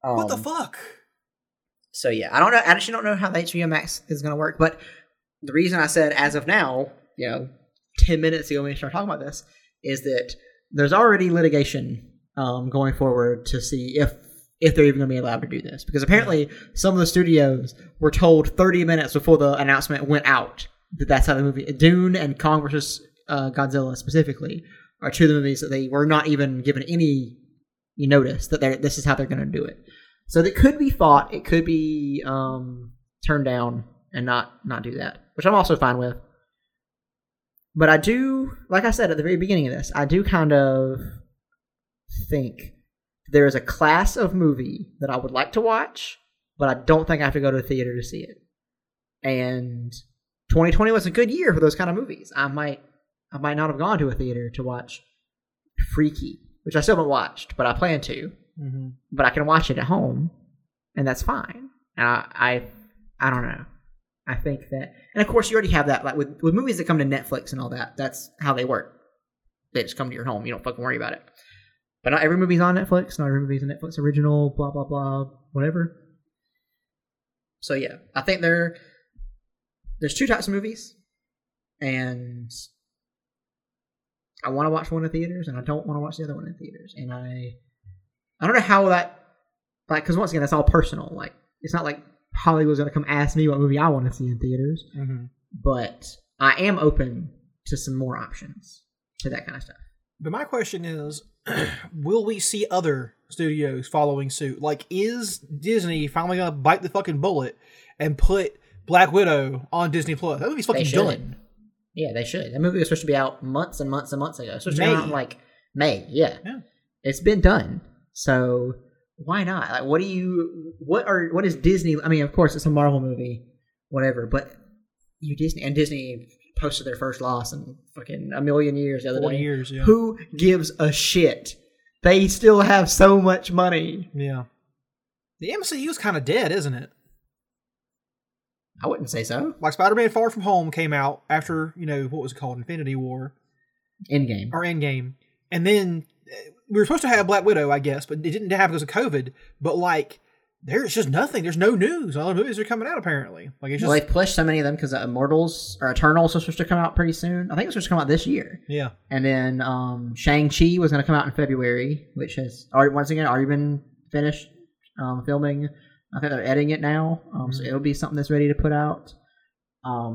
What the fuck? So yeah, I don't know. I actually don't know how the HBO Max is going to work, but the reason I said as of now, you know, 10 minutes ago when we started talking about this, is that there's already litigation going forward to see if they're even going to be allowed to do this. Because apparently some of the studios were told 30 minutes before the announcement went out that that's how the movie... Dune and Kong versus Godzilla specifically are two of the movies that they were not even given any... You notice that this is how they're going to do it. So that could be fought. It could be turned down and not do that, which I'm also fine with. But I do, like I said at the very beginning of this, I do kind of think there is a class of movie that I would like to watch, but I don't think I have to go to a theater to see it. And 2020 was a good year for those kind of movies. I might not have gone to a theater to watch Freaky, which I still haven't watched, but I plan to. Mm-hmm. But I can watch it at home, and that's fine. And I don't know. I think that... And, of course, you already have that. Like with movies that come to Netflix and all that, that's how they work. They just come to your home. You don't fucking worry about it. But not every movie's on Netflix. Not every movie's a Netflix original, blah, blah, blah, whatever. So, yeah. I think there's two types of movies, and... I want to watch one in theaters, and I don't want to watch the other one in theaters. And I don't know how that, like, because once again, that's all personal. Like, it's not like Hollywood's going to come ask me what movie I want to see in theaters. Mm-hmm. But I am open to some more options to that kind of stuff. But my question is, will we see other studios following suit? Like, is Disney finally going to bite the fucking bullet and put Black Widow on Disney Plus? That movie's fucking done. Yeah, they should. That movie was supposed to be out months and months and months ago. It was supposed to be out in like May. Yeah. It's been done. So why not? Like, what is Disney? I mean, of course it's a Marvel movie, whatever, but Disney posted their first loss in fucking a million years the other day. 4 years, yeah. Who gives a shit? They still have so much money. Yeah. The MCU is kind of dead, isn't it? I wouldn't say so. Like Spider-Man Far From Home came out after, what was it called? Infinity War. Endgame. Or Endgame. And then we were supposed to have Black Widow, I guess, but it didn't happen because of COVID. But like, there's just nothing. There's no news. All the movies are coming out, apparently. Like, it's just... Well, they've pushed so many of them because Eternals was supposed to come out pretty soon. I think it was supposed to come out this year. Yeah. And then Shang-Chi was going to come out in February, which has, already been finished filming. I think they're editing it now, so it'll be something that's ready to put out.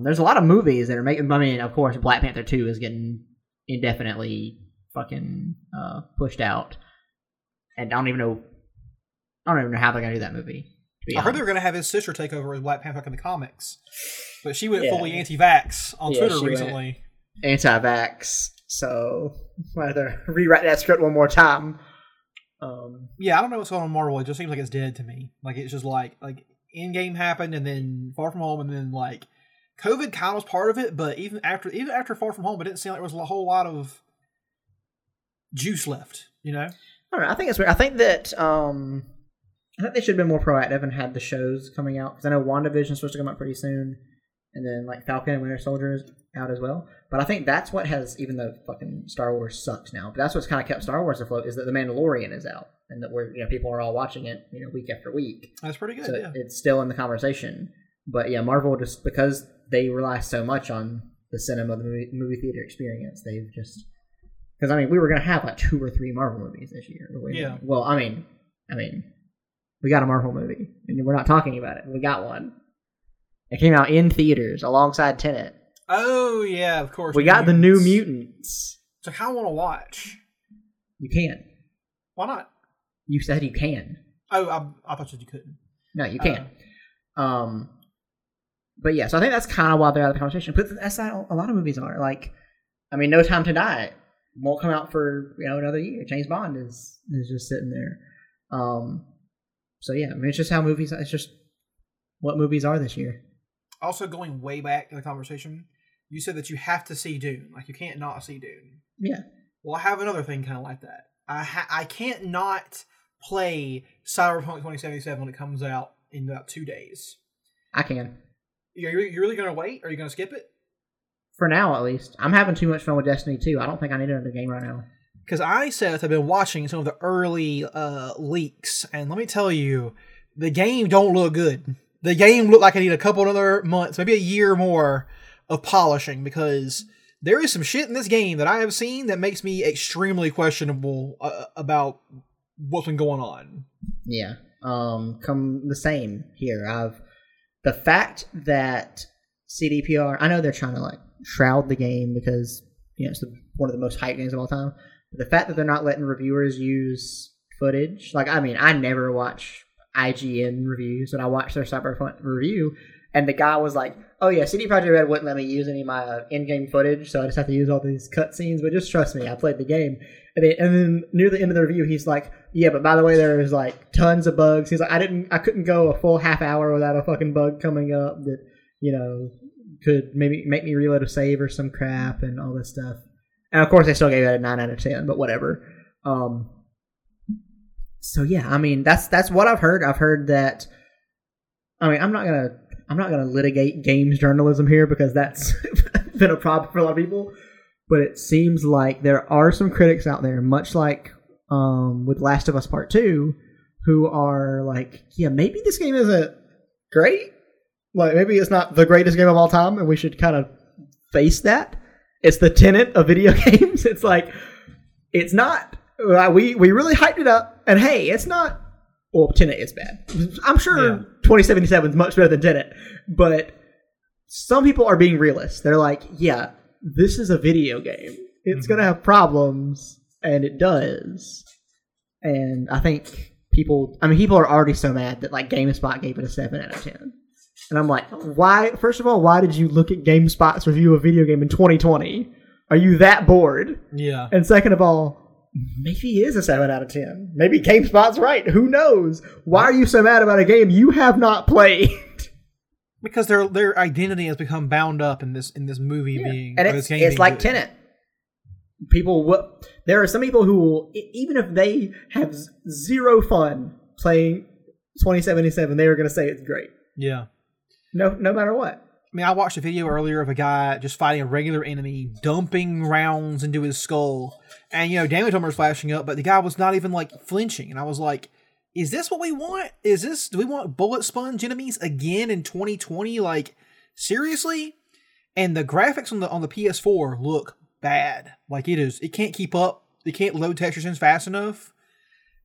There's a lot of movies that are making... I mean, of course, Black Panther 2 is getting indefinitely fucking pushed out. And I don't even know how they're going to do that movie. I heard they were going to have his sister take over as Black Panther in the comics. But she went fully anti-vax on Twitter recently. Anti-vax. So, I had to rewrite that script one more time. I don't know what's going on with Marvel. It just seems like it's dead to me. Like, it's just like Endgame happened, and then Far From Home, and then, like, COVID kind of was part of it, but even after Far From Home, it didn't seem like there was a whole lot of juice left, I don't know. I think it's weird. I think that... I think they should have been more proactive and had the shows coming out. Because I know WandaVision is supposed to come out pretty soon. And then, like, Falcon and Winter Soldier is out as well. But I think that's what has, even though fucking Star Wars sucks now, but that's what's kind of kept Star Wars afloat, is that The Mandalorian is out. And that we're, people are all watching it, week after week. That's pretty good, so it's still in the conversation. But, yeah, Marvel, just because they rely so much on the cinema, the movie theater experience, they've just... Because, I mean, we were going to have, like, 2 or 3 Marvel movies this year. Yeah. Well, I mean... We got a Marvel movie, and we're not talking about it. We got one. It came out in theaters alongside Tenet. Oh, yeah, of course. We got the New Mutants. So how I want to watch? You can. Why not? You said you can. Oh, I thought you said you couldn't. No, you can. But yeah, so I think that's kind of why they're out of the conversation. But that's not a lot of movies are. Like, I mean, No Time to Die won't come out for another year. James Bond is just sitting there. So yeah, I mean, it's just how movies. It's just what movies are this year. Also, going way back in the conversation, you said that you have to see Dune. Like, you can't not see Dune. Yeah. Well, I have another thing kind of like that. I can't not play Cyberpunk 2077 when it comes out in about 2 days. I can. You really gonna wait? Are you gonna skip it? For now, at least. I'm having too much fun with Destiny 2. I don't think I need another game right now. Because I, Seth, have been watching some of the early leaks, and let me tell you, the game don't look good. The game looked like I need a couple other months, maybe a year more of polishing, because there is some shit in this game that I have seen that makes me extremely questionable about what's been going on. Yeah, come the same here. The fact that CDPR, I know they're trying to like shroud the game because it's one of the most hyped games of all time. The fact that they're not letting reviewers use footage, like, I mean, I never watch IGN reviews, but I watched their Cyberpunk review, and the guy was like, oh yeah, CD Projekt Red wouldn't let me use any of my in-game footage, so I just have to use all these cutscenes, but just trust me, I played the game. And then near the end of the review, he's like, yeah, but by the way, there's like tons of bugs. He's like, I couldn't go a full half hour without a fucking bug coming up that, could maybe make me reload a save or some crap and all this stuff. And, of course, they still gave it a 9 out of 10, but whatever. So, yeah, I mean, that's what I've heard. I've heard that... I mean, I'm not gonna litigate games journalism here because that's been a problem for a lot of people. But it seems like there are some critics out there, much like with Last of Us Part 2, who are like, yeah, maybe this game isn't great. Like, maybe it's not the greatest game of all time, and we should kind of face that. It's the Tenet of video games. It's like, it's not, we really hyped it up, and hey, it's not, well, Tenet is bad. I'm sure 2077 is much better than Tenet, but some people are being realists. They're like, yeah, this is a video game. it's going to have problems, and it does. And I think people are already so mad that like GameSpot gave it a 7 out of 10. And I'm like, why? First of all, why did you look at GameSpot's review of a video game in 2020? Are you that bored? Yeah. And second of all, maybe it is a 7 out of 10. Maybe GameSpot's right. Who knows? Why are you so mad about a game you have not played? Because their identity has become bound up in this movie being... And it's like Tenet. There are some people who will... Even if they have zero fun playing 2077, they are going to say it's great. Yeah. No matter what. I mean, I watched a video earlier of a guy just fighting a regular enemy, dumping rounds into his skull, and, you know, damage numbers flashing up, but the guy was not even, like, flinching. And I was like, is this what we want? Do we want bullet sponge enemies again in 2020? Like, seriously? And the graphics on the PS4 look bad. Like, it can't keep up. They can't load textures in fast enough.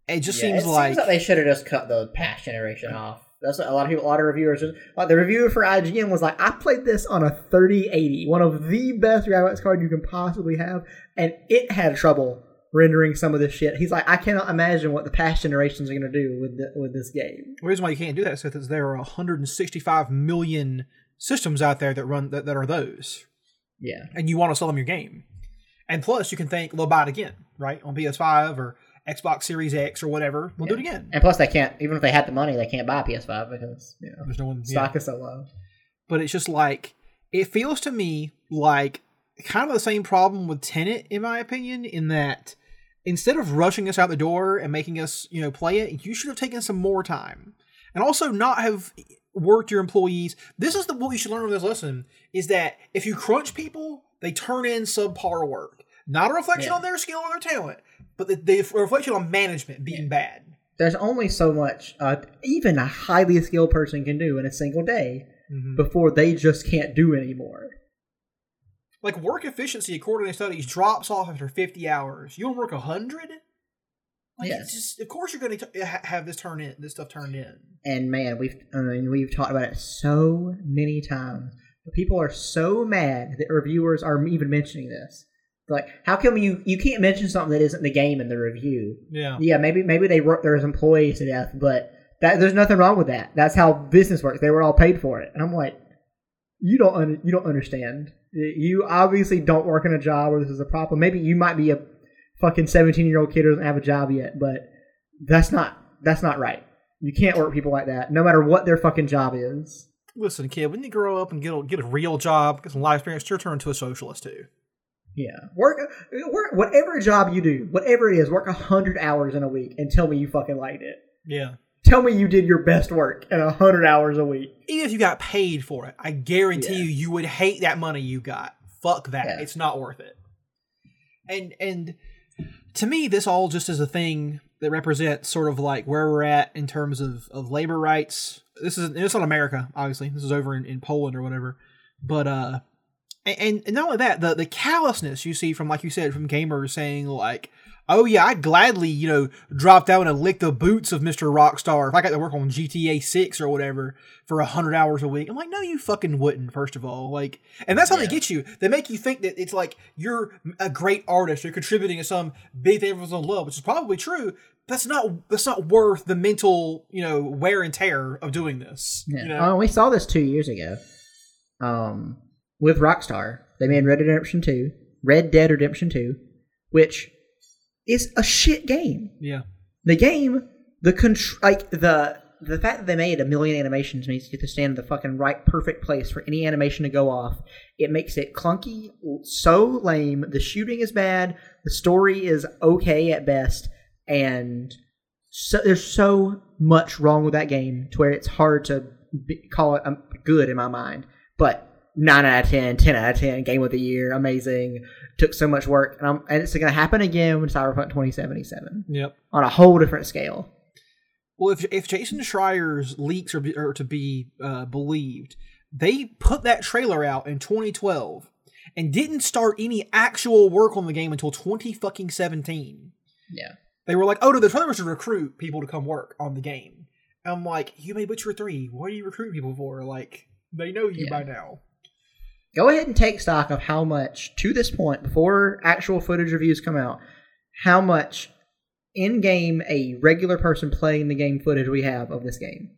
It just seems like they should have just cut the patch generation off. That's what a lot of the reviewer for IGN was like, I played this on a 3080, one of the best graphics card you can possibly have, and it had trouble rendering some of this shit. He's like, I cannot imagine what the past generations are going to do with this game. The reason why you can't do that is because there are 165 million systems out there that run that are those. Yeah. And you want to sell them your game. And plus, you can think, they'll buy it again, right, on PS5 or Xbox Series X or whatever, we'll do it again. And plus, they can't, even if they had the money, they can't buy a PS5 because, you know, there's no one, stock is so low. But it's just like, it feels to me like kind of the same problem with Tenet, in my opinion, in that instead of rushing us out the door and making us, you know, play it, you should have taken some more time. And also not have worked your employees. This is what you should learn from this lesson, is that if you crunch people, they turn in subpar work. Not a reflection on their skill or their talent. But the reflection on management being bad. There's only so much even a highly skilled person can do in a single day before they just can't do anymore. Like, work efficiency, according to studies, drops off after 50 hours. You want to work 100? Like, yes. It's just, of course you're going to have this stuff turned in. And man, we've talked about it so many times. But people are so mad that reviewers are even mentioning this. Like, how come you can't mention something that isn't the game in the review? Yeah. Yeah, maybe they work their employees to death, but there's nothing wrong with that. That's how business works. They were all paid for it. And I'm like, you don't understand. You obviously don't work in a job where this is a problem. Maybe you might be a fucking 17-year-old kid who doesn't have a job yet, but that's not right. You can't work people like that, no matter what their fucking job is. Listen, kid, when you grow up and get a real job, get some life experience, you'll turn into a socialist too. Yeah, work whatever job you do, whatever it is, work 100 hours in a week and tell me you fucking liked it. Yeah. Tell me you did your best work at 100 hours a week. Even if you got paid for it, I guarantee you would hate that money you got. Fuck that. Yeah. It's not worth it. And to me, this all just is a thing that represents sort of like where we're at in terms of labor rights. It's not America, obviously. This is over in Poland or whatever. But, And not only that, the callousness you see from, like you said, from gamers saying like, oh yeah, I'd gladly, you know, drop down and lick the boots of Mr. Rockstar if I got to work on GTA 6 or whatever for 100 hours a week. I'm like, no, you fucking wouldn't, first of all. Like, and that's how they get you. They make you think that it's like you're a great artist, you're contributing to some big thing everyone's gonna love, which is probably true. That's not worth the mental, you know, wear and tear of doing this. Yeah. You know? We saw this 2 years ago. With Rockstar, they made Red Dead Redemption 2, which is a shit game. Yeah. The game, the fact that they made 1 million animations means you get to stand in the fucking right perfect place for any animation to go off. It makes it clunky, so lame. The shooting is bad. The story is okay at best. And so, there's so much wrong with that game to where it's hard to call it good in my mind. But 9 out of 10, 10 out of 10, game of the year, amazing, took so much work. And it's going to happen again with Cyberpunk 2077. Yep. On a whole different scale. Well, if Jason Schreier's leaks are to be believed, they put that trailer out in 2012 and didn't start any actual work on the game until 2017. Yeah. They were like, the trailer was to recruit people to come work on the game. And I'm like, you made Witcher 3. What do you recruit people for? Like, they know you by now. go ahead and take stock of how much, to this point, before actual footage reviews come out, how much in-game a regular person playing the game footage we have of this game.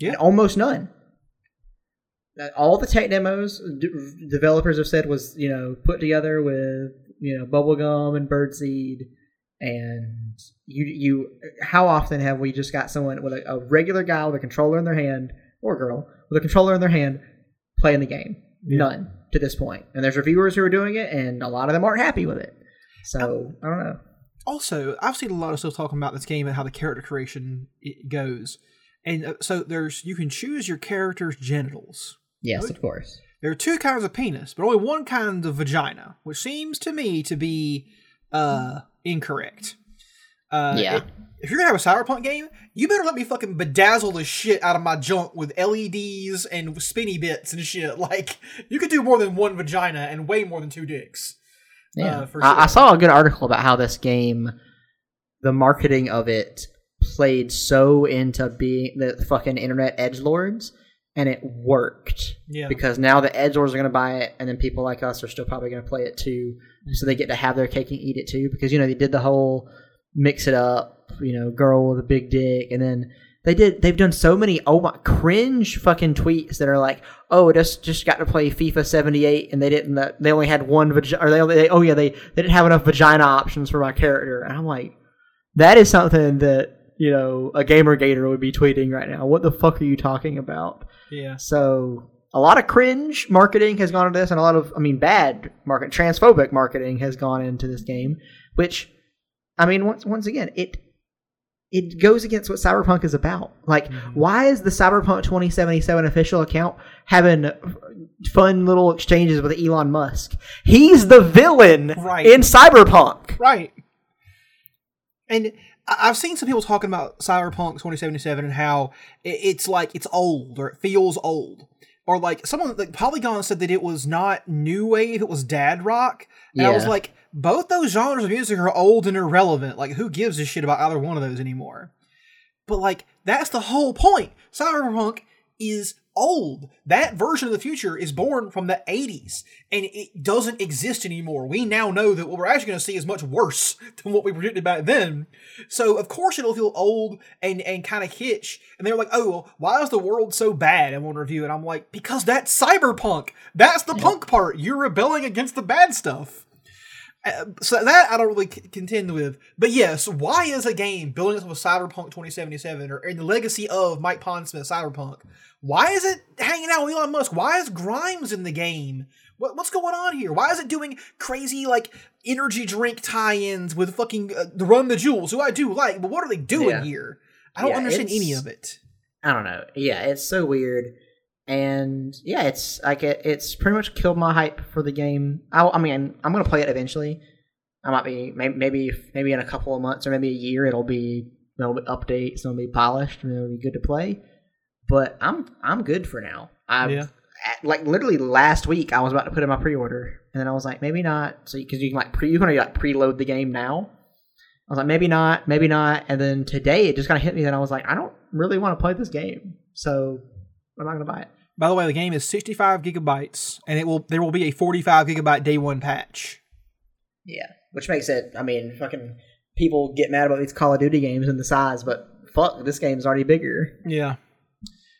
Yeah. And almost none. All the tech demos developers have said was, you know, put together with, you know, bubblegum and birdseed. And you how often have we just got someone with a regular guy with a controller in their hand, or girl with a controller in their hand, playing the game? Yeah. None to this point. And there's reviewers who are doing it, and a lot of them aren't happy with it. So, I don't know. Also, I've seen a lot of stuff talking about this game and how the character creation it goes. And so you can choose your character's genitals. Yes, of course. There are two kinds of penis, but only one kind of vagina, which seems to me to be incorrect. Yeah. If you're going to have a Cyberpunk game, you better let me fucking bedazzle the shit out of my junk with LEDs and spinny bits and shit. Like, you could do more than one vagina and way more than two dicks. Yeah. For sure. I saw a good article about how this game, the marketing of it, played so into being the fucking internet edgelords, and it worked. Yeah. Because now the edgelords are going to buy it, and then people like us are still probably going to play it too, so they get to have their cake and eat it too. Because, you know, they did the whole mix it up, you know, girl with a big dick, and then they've done so many cringe fucking tweets that are like, oh, just got to play FIFA 78 and they only had one vagina, or they didn't have enough vagina options for my character. And I'm like, that is something that, you know, a Gamergator would be tweeting right now. What the fuck are you talking about? Yeah. So a lot of cringe marketing has gone into this, and a lot of, bad transphobic marketing has gone into this game, which, once again, it goes against what Cyberpunk is about. Like, why is the Cyberpunk 2077 official account having fun little exchanges with Elon Musk? He's the villain in Cyberpunk. Right. And I've seen some people talking about Cyberpunk 2077 and how it's like it's old, or it feels old. Or like someone, like Polygon, said that it was not new wave, it was dad rock. And yeah. I was like, both those genres of music are old and irrelevant. Like, who gives a shit about either one of those anymore? But like, that's the whole point. Cyberpunk is old. That version of the future is born from the 80s, and it doesn't exist anymore. We now know that what we're actually going to see is much worse than what we predicted back then. So of course it'll feel old and kind of kitsch. And they're like, oh, well, why is the world so bad in one review? And I'm like, because that's cyberpunk. That's the punk part. You're rebelling against the bad stuff. So that I don't really contend with. But yes, why is a game building up with Cyberpunk 2077 or in the legacy of Mike Pondsmith's Cyberpunk? Why is it hanging out with Elon Musk? Why is Grimes in the game? What's going on here? Why is it doing crazy, like, energy drink tie-ins with fucking Run the Jewels, who I do like, but what are they doing here? I don't understand any of it. I don't know. Yeah, it's so weird. And yeah, it's like it's pretty much killed my hype for the game. I'm gonna play it eventually. I might be maybe in a couple of months or maybe a year. There'll be updates. It'll be polished and it'll be good to play. But I'm good for now. Like literally last week I was about to put in my pre-order, and then I was like, maybe not. So because you can like preload the game now. I was like, maybe not. And then today it just kind of hit me that I was like, I don't really want to play this game. So I'm not going to buy it. By the way, the game is 65 gigabytes, and there will be a 45 gigabyte day one patch. Yeah, which makes it, fucking people get mad about these Call of Duty games and the size, but fuck, this game's already bigger. Yeah.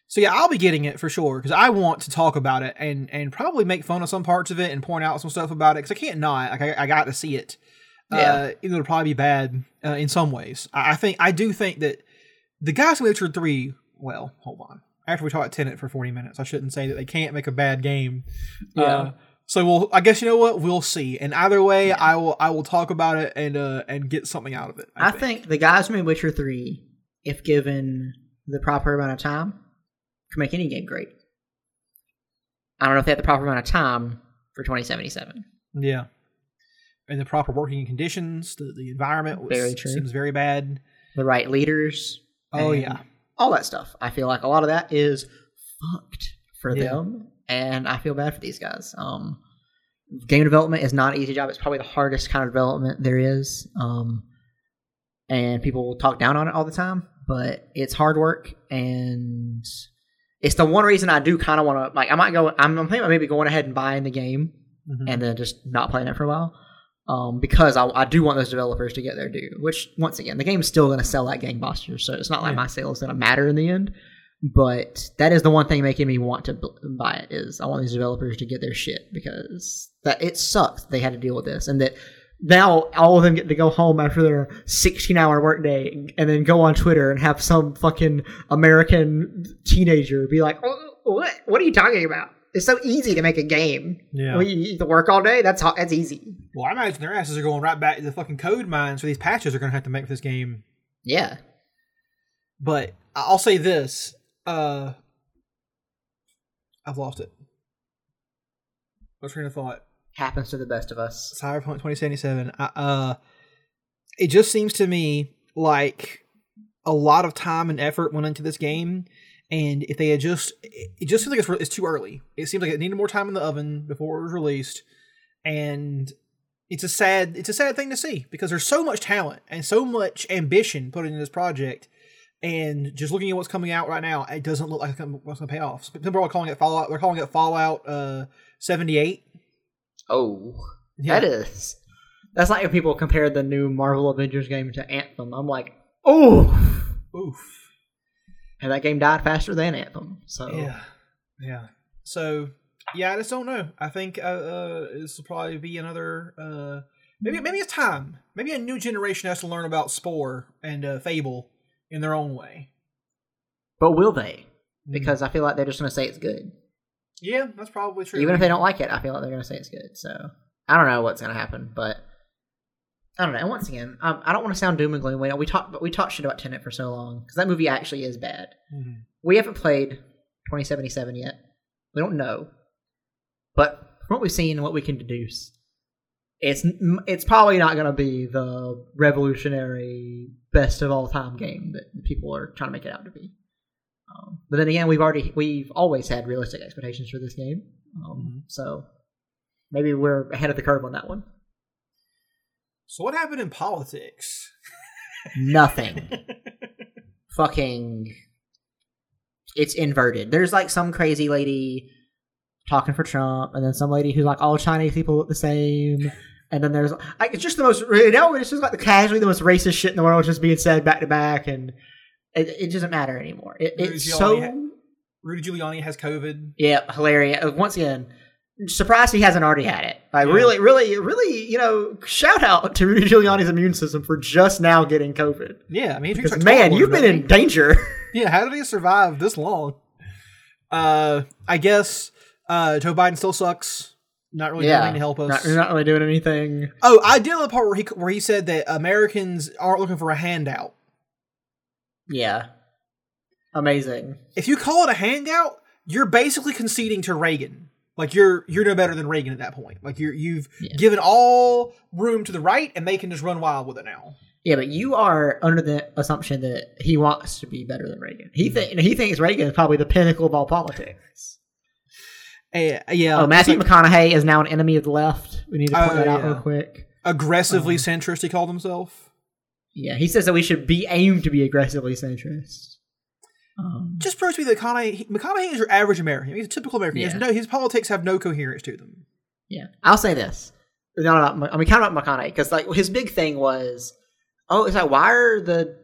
So yeah, I'll be getting it for sure, because I want to talk about it and probably make fun of some parts of it and point out some stuff about it, because I can't not. Like, I got to see it. Yeah. It'll probably be bad in some ways. I do think that the guys in Witcher 3, well, hold on. After we talked Tenet for 40 minutes, I shouldn't say that they can't make a bad game. Yeah. So I guess you know what? We'll see. And either way, yeah. I will talk about it and get something out of it. I think the guys who made Witcher 3, if given the proper amount of time, can make any game great. I don't know if they have the proper amount of time for 2077. Yeah. And the proper working conditions, the environment, which seems very bad. The right leaders. Oh, yeah. All that stuff. I feel like a lot of that is fucked for them, and I feel bad for these guys. Game development is not an easy job. It's probably the hardest kind of development there is, and people will talk down on it all the time, but it's hard work, and It's the one reason I do kind of want to, like, I might go, I'm thinking maybe going ahead and buying the game and then just not playing it for a while. Because I do want those developers to get their due, which, once again, the game's still going to sell like gangbusters, so it's not like my sale is going to matter in the end. But that is the one thing making me want to buy it, is I want these developers to get their shit, because that it sucks they had to deal with this, and that now all of them get to go home after their 16-hour workday and then go on Twitter and have some fucking American teenager be like, oh, what are you talking about? It's so easy to make a game. Yeah. When you to work all day, that's easy. Well, I imagine their asses are going right back to the fucking code mines for these patches they're going to have to make for this game. Yeah. But I'll say this. I've lost it. My train of thought. Happens to the best of us. Cyberpunk 2077. It just seems to me like a lot of time and effort went into this game. And if they had just, it just seems like it's too early. It seems like it needed more time in the oven before it was released, and it's a sad thing to see, because there's so much talent and so much ambition put into this project, and just looking at what's coming out right now, it doesn't look like what's going to pay off. People are calling it Fallout. We're calling it Fallout 78. Oh, yeah. That's like if people compare the new Marvel Avengers game to Anthem. I'm like, oof. And that game died faster than Anthem. So yeah. So I just don't know. I think this will probably be another. Maybe it's time. Maybe a new generation has to learn about Spore and Fable in their own way. But will they? Because I feel like they're just going to say it's good. Yeah, that's probably true. Even if they don't like it, I feel like they're going to say it's good. So I don't know what's going to happen, but. I don't know. And once again, I don't want to sound doom and gloom. We talked shit about Tenet for so long, because that movie actually is bad. Mm-hmm. We haven't played 2077 yet. We don't know, but from what we've seen and what we can deduce, it's probably not going to be the revolutionary best of all time game that people are trying to make it out to be. But then again, we've always had realistic expectations for this game, so maybe we're ahead of the curve on that one. So what happened in politics? Nothing. Fucking. It's inverted. There's like some crazy lady talking for Trump, and then some lady who's like, all Chinese people look the same. And then there's like, it's just the most, it's just like the casually the most racist shit in the world just being said back to back, and it doesn't matter anymore. Rudy Giuliani has COVID. Yeah, hilarious. Once again, surprised he hasn't already had it. Really, shout out to Rudy Giuliani's immune system for just now getting COVID. Yeah, I mean, because, man, you've been in danger. Yeah, how did he survive this long? I guess Joe Biden still sucks. Not really doing anything to help us. Not really doing anything. Oh, I did the part where he said that Americans aren't looking for a handout. Yeah, amazing. If you call it a handout, you're basically conceding to Reagan. Like, you're no better than Reagan at that point. Like, you've given all room to the right, and they can just run wild with it now. Yeah, but you are under the assumption that he wants to be better than Reagan. He thinks Reagan is probably the pinnacle of all politics. Yeah. Oh, Matthew McConaughey is now an enemy of the left. We need to point that out real quick. Aggressively centrist, he called himself. Yeah, he says that we should aim to be aggressively centrist. Just proves to me that McConaughey is your average American. He's a typical American. Yeah. His politics have no coherence to them. Yeah, I'll say this. Count out McConaughey, because like his big thing was, it's like, why are the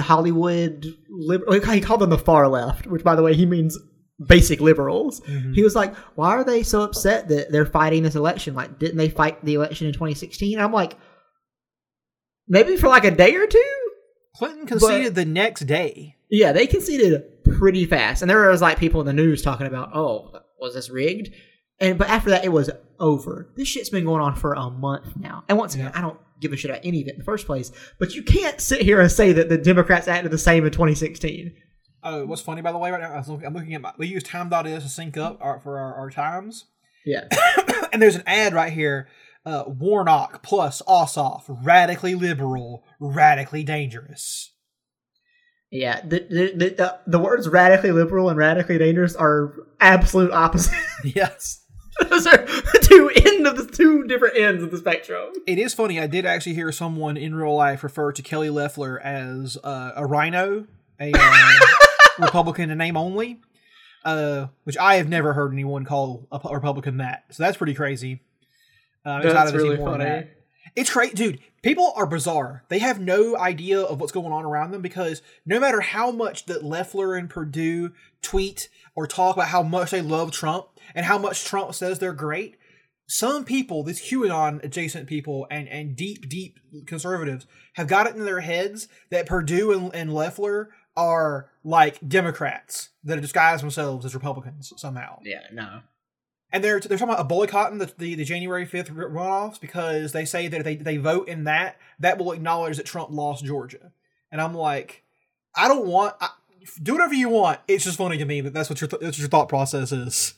Hollywood liberal? He called them the far left, which by the way he means basic liberals. Mm-hmm. He was like, why are they so upset that they're fighting this election? Like, didn't they fight the election in 2016? I'm like, maybe for like a day or two. Clinton conceded the next day. Yeah, they conceded pretty fast. And there was like people in the news talking about, was this rigged? But after that, it was over. This shit's been going on for a month now. And once again, I don't give a shit about any of it in the first place. But you can't sit here and say that the Democrats acted the same in 2016. Oh, what's funny, by the way, right now, I'm looking at we use time.is to sync up for our times. Yeah. And there's an ad right here. Warnock plus Ossoff, radically liberal, radically dangerous. Yeah, the words radically liberal and radically dangerous are absolute opposites. Yes. Those are two different ends of the spectrum. It is funny, I did actually hear someone in real life refer to Kelly Loeffler as a rhino, a Republican in name only. which I have never heard anyone call a Republican that. So that's pretty crazy. That's really funny. It's crazy, dude. People are bizarre. They have no idea of what's going on around them, because no matter how much that Loeffler and Perdue tweet or talk about how much they love Trump and how much Trump says they're great, some people, these QAnon adjacent people and deep conservatives, have got it in their heads that Perdue and Loeffler are like Democrats that disguise themselves as Republicans somehow. Yeah, no. And they're talking about boycotting the January 5th runoffs because they say that if they vote in that will acknowledge that Trump lost Georgia. And I'm like, do whatever you want. It's just funny to me that that's what your thought process is.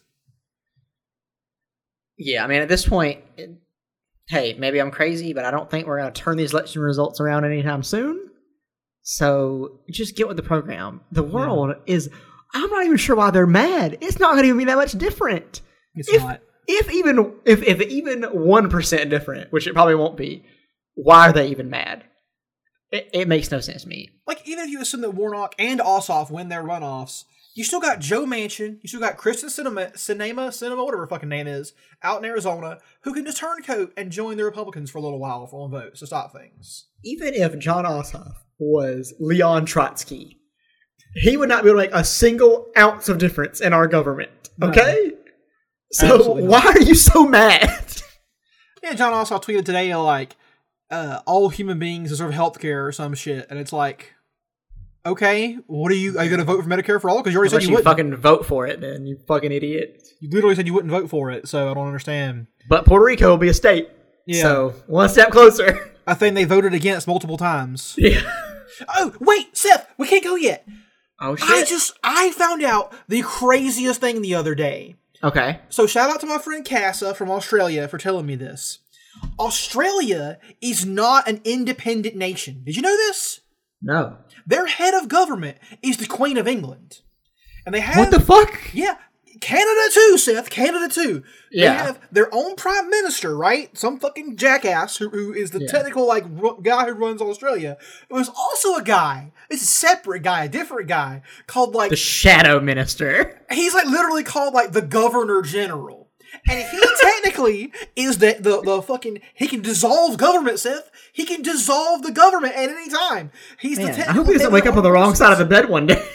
Yeah, I mean, at this point, hey, maybe I'm crazy, but I don't think we're going to turn these election results around anytime soon. So just get with the program. The world is, I'm not even sure why they're mad. It's not going to be that much different. If even 1% different, which it probably won't be, why are they even mad? It makes no sense to me. Like, even if you assume that Warnock and Ossoff win their runoffs, you still got Joe Manchin, you still got Kristen Sinema, whatever her fucking name is, out in Arizona, who can just turncoat and join the Republicans for a little while for one vote to stop things. Even if John Ossoff was Leon Trotsky, he would not be able to make a single ounce of difference in our government. Okay? No. So absolutely. Why are you so mad? Yeah, John Ossoff tweeted today like, all human beings deserve health care or some shit, and it's like, okay, what are you going to vote for Medicare for all? Because you already said you wouldn't. Fucking vote for it, man, you fucking idiot. You literally said you wouldn't vote for it, so I don't understand. But Puerto Rico will be a state, so one step closer. I think they voted against multiple times. Yeah. Oh, wait, Seth, we can't go yet. Oh, shit. I found out the craziest thing the other day. Okay. So shout out to my friend Casa from Australia for telling me this. Australia is not an independent nation. Did you know this? No. Their head of government is the Queen of England. And they have... What the fuck? Yeah. Canada too, Seth. Canada too. Yeah. They have their own prime minister, right? Some fucking jackass who is the technical guy who runs Australia. It was also a guy. It's a separate guy, a different guy called like the shadow minister. He's like literally called like the governor general, and he technically is the fucking he can dissolve government, Seth. He can dissolve the government at any time. He's the technical. I hope he doesn't wake up on the wrong side of the bed one day.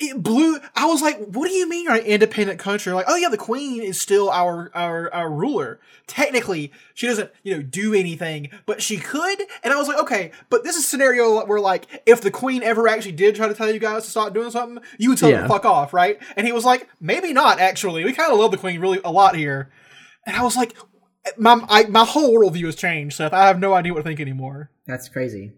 It blew. I was like, "What do you mean you're an independent country?" Like, oh yeah, the Queen is still our ruler. Technically, she doesn't, do anything, but she could. And I was like, okay, but this is a scenario where like, if the Queen ever actually did try to tell you guys to stop doing something, you would tell them to fuck off, right? And he was like, maybe not. Actually, we kind of love the Queen really a lot here. And I was like, my whole worldview has changed, Seth. I have no idea what to think anymore. That's crazy.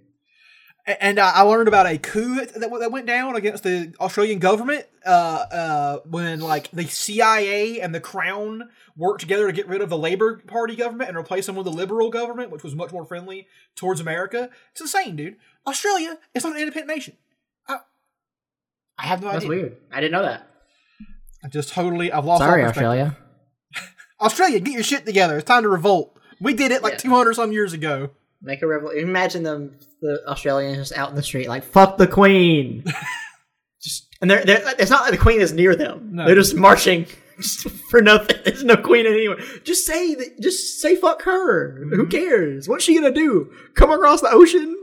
And I learned about a coup that went down against the Australian government when, like, the CIA and the Crown worked together to get rid of the Labour Party government and replace them with the Liberal government, which was much more friendly towards America. It's insane, dude. Australia is not an independent nation. I have no idea. That's weird. I didn't know that. I've lost all perspective. Sorry, Australia. Australia, get your shit together. It's time to revolt. We did it, like, 200-some years ago. Make a revolution. Imagine the Australians just out in the street, like, fuck the Queen. It's not like the Queen is near them. No. They're just marching for nothing. There's no Queen anywhere. Just say fuck her. Mm-hmm. Who cares? What's she gonna do? Come across the ocean?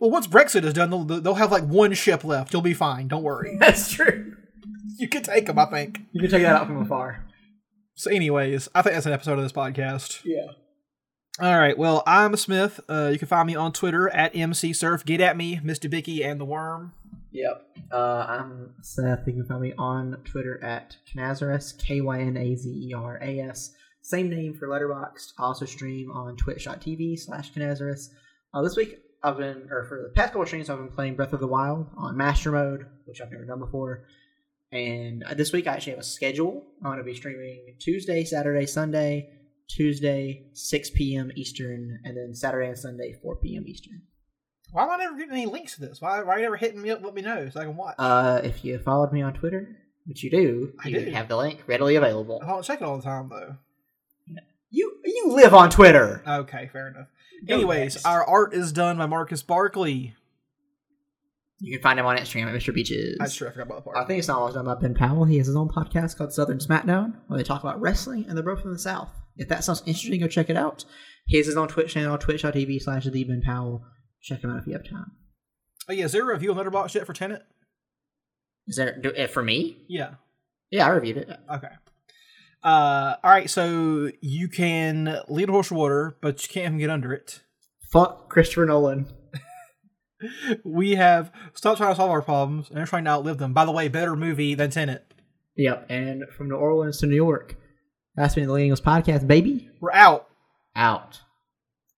Well, once Brexit is done, they'll have like one ship left. You'll be fine. Don't worry. That's true. You can take them, I think. You can take that out from afar. So anyways, I think that's an episode of this podcast. Yeah. All right, well, I'm Smith. You can find me on Twitter at MCSurf. Get at me, Miss Debicki and the Worm. Yep. I'm Seth. You can find me on Twitter at Knazeras, Kynazeras. Same name for Letterboxd. I also stream on twitch.tv/Knazeras. This week, for the past couple of streams, I've been playing Breath of the Wild on Master Mode, which I've never done before. And this week, I actually have a schedule. I'm going to be streaming Tuesday, Saturday, Sunday. Tuesday, 6 p.m. Eastern, and then Saturday and Sunday, 4 p.m. Eastern. Why am I never getting any links to this? Why are you never hitting me up? Let me know so I can watch. If you followed me on Twitter, which you do, you have the link readily available. I don't check it all the time, though. You live on Twitter. Okay, fair enough. Anyways, our art is done by Marcus Barkley. You can find him on Instagram at Mr. Beaches. I sure forgot about the part. I think it's not always done by Ben Powell. He has his own podcast called Southern Smackdown, where they talk about wrestling, and they're both from the South. If that sounds interesting, go check it out. He has his own Twitch channel, twitch.tv/TheBenPowell. Check him out if you have time. Oh yeah, is there a review on Letterboxd yet for Tenet? Is there for me? Yeah. Yeah, I reviewed it. Okay. All right, so you can lead a horse to water, but you can't even get under it. Fuck Christopher Nolan. We have stopped trying to solve our problems and are trying to outlive them. By the way, better movie than Tenet. Yep, and from New Orleans to New York. That's been the Leading Us Podcast, baby. We're out. Out.